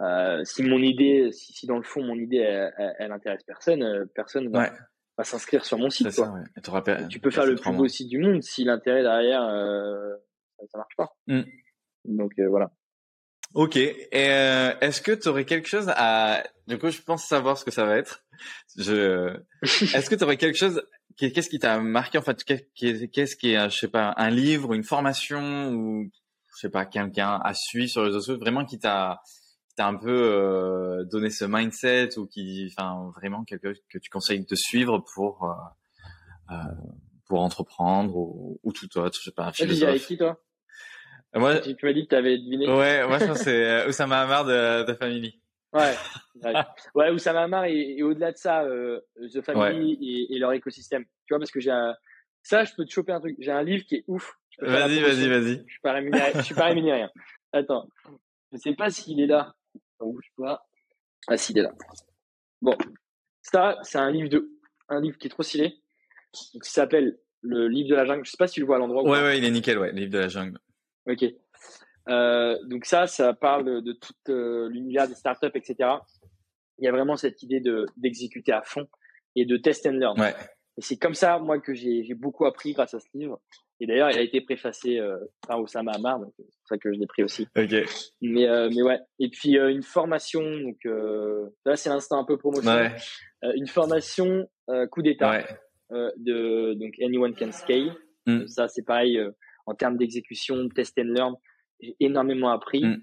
euh, si mon idée, si, si dans le fond, mon idée, elle, elle, elle intéresse personne, personne va, ouais. va s'inscrire sur mon site, c'est quoi. Ça, ouais. Et tu rappelles, et tu peux faire le plus beau mois. Site du monde si l'intérêt derrière, euh, ça marche pas. Mm. Donc euh, voilà. Ok. Et euh, est-ce que tu aurais quelque chose à. Du coup, je pense savoir ce que ça va être. Je. Est-ce que tu aurais quelque chose. Qu'est-ce qui t'a marqué en fait? Qu'est-ce qui est, je sais pas, un livre, une formation ou je sais pas, quelqu'un à suivre sur les réseaux sociaux vraiment qui t'a, qui t'a un peu euh, donné ce mindset ou qui, enfin, vraiment quelque chose que tu conseilles de suivre pour. Euh, euh, pour entreprendre ou, ou tout autre, je sais pas, un philosophe. Tu dis avec qui, toi? Moi, tu, tu m'as dit que tu avais deviné. Ouais, moi, je pense que c'est Oussama Amar de The Family. Ouais, ouais. ouais Oussama Amar et, et au-delà de ça, euh, The Family ouais. et, et leur écosystème. Tu vois, parce que j'ai un... Ça, je peux te choper un truc. J'ai un livre qui est ouf. Vas-y, vas-y, vas-y. Je suis pas rémunéré, je suis pas rémunéré. Attends, je sais pas s'il est là. Attends, bouge pas. Ah, s'il est là. Bon, ça, c'est un livre de... un livre qui est trop stylé. Donc, il s'appelle Le Livre de la Jungle. Je sais pas si tu le vois à l'endroit. Ouais, ouais, il est nickel, ouais. Le Livre de la Jungle. Ok. Euh, donc ça, ça parle de tout euh, l'univers des startups, et cetera. Il y a vraiment cette idée de d'exécuter à fond et de test and learn. Ouais. Et c'est comme ça, moi, que j'ai, j'ai beaucoup appris grâce à ce livre. Et d'ailleurs, il a été préfacé euh, par Oussama Amar, donc c'est pour ça que je l'ai pris aussi. Ok. Mais euh, mais ouais. Et puis euh, une formation, donc euh, là, c'est l'instant un peu promotion. Ouais. Euh, une formation euh, coup d'état. Ouais. Euh, de donc Anyone Can Scale. Mm. Ça c'est pareil euh, en termes d'exécution, test and learn, j'ai énormément appris. Mm.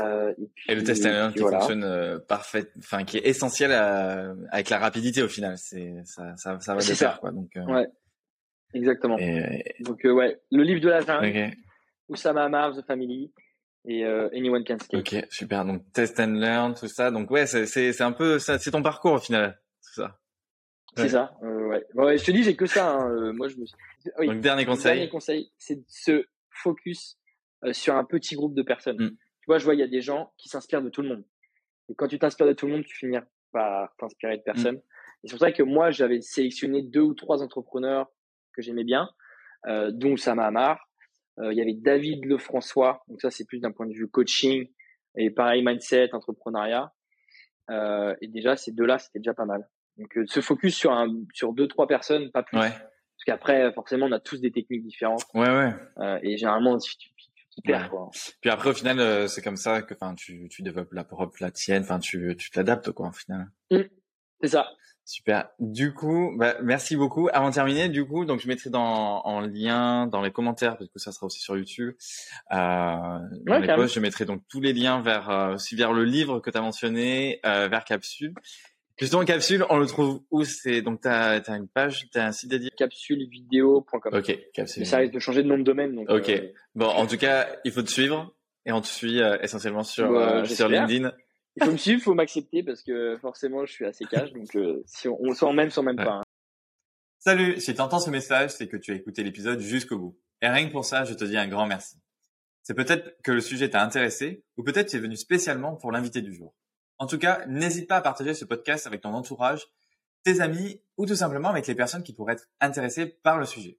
Euh, et, puis, et le test and learn qui voilà. fonctionne euh, parfait, enfin qui est essentiel à, avec la rapidité au final. C'est ça, ça, ça va de pair quoi. Donc euh... ouais, exactement. Et... Donc euh, ouais, le livre de la jungle, okay. Oussama Amar, The Family. Et euh, Anyone Can Scale. Ok, super. Donc test and learn, tout ça. Donc ouais, c'est c'est, c'est un peu, ça, c'est ton parcours au final, tout ça. C'est ouais. ça, euh, ouais. ouais. Je te dis, j'ai que ça. Hein. Euh, moi, je me. Oui. Donc dernier conseil. Dernier conseil, c'est de se focus euh, sur un petit groupe de personnes. Mm. Tu vois, je vois, il y a des gens qui s'inspirent de tout le monde. Et quand tu t'inspires de tout le monde, tu finis par t'inspirer de personne. Mm. Et c'est pour ça que moi, j'avais sélectionné deux ou trois entrepreneurs que j'aimais bien, euh, dont Oussama Amar. Euh, il y avait David Lefrançois. Donc ça, c'est plus d'un point de vue coaching et pareil, mindset, entrepreneuriat. Euh, et déjà, ces deux-là, c'était déjà pas mal. Donc, euh, se focus sur un, sur deux, trois personnes, pas plus. Ouais. Parce qu'après, forcément, on a tous des techniques différentes. Ouais, ouais. Euh, et généralement, tu, tu, tu, tu perds, ouais. quoi. Puis après, au final, euh, c'est comme ça que, enfin, tu, tu développes la propre, la tienne. Enfin, tu, tu t'adaptes, quoi, au final. Mmh, c'est ça. Super. Du coup, bah, merci beaucoup. Avant de terminer, du coup, donc je mettrai dans en lien dans les commentaires, parce que ça sera aussi sur YouTube. Euh, dans ouais, les posts, je mettrai donc tous les liens vers euh, aussi vers le livre que tu as mentionné, euh, vers Capsule. Justement, Capsule, on le trouve où? C'est donc t'as t'as une page, t'as un site dédié. capsule vidéo point com. Ok. Capsule. Mais ça risque de changer de nom de domaine. Donc, ok. Euh... Bon, en tout cas, il faut te suivre et on te suit euh, essentiellement sur ouais, euh, sur LinkedIn. Il faut me suivre, il faut m'accepter parce que forcément je suis assez cash, donc euh, si on, on s'en même, s'en même ouais. pas. Hein. Salut, si tu entends ce message, c'est que tu as écouté l'épisode jusqu'au bout. Et rien que pour ça, je te dis un grand merci. C'est peut-être que le sujet t'a intéressé ou peut-être tu es venu spécialement pour l'invité du jour. En tout cas, n'hésite pas à partager ce podcast avec ton entourage, tes amis ou tout simplement avec les personnes qui pourraient être intéressées par le sujet.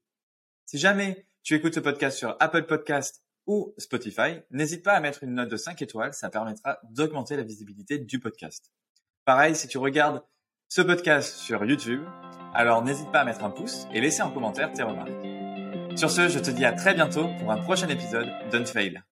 Si jamais tu écoutes ce podcast sur Apple Podcasts ou Spotify, n'hésite pas à mettre une note de cinq étoiles, ça permettra d'augmenter la visibilité du podcast. Pareil, si tu regardes ce podcast sur YouTube, alors n'hésite pas à mettre un pouce et laisser en commentaire tes remarques. Sur ce, je te dis à très bientôt pour un prochain épisode d'Unfail.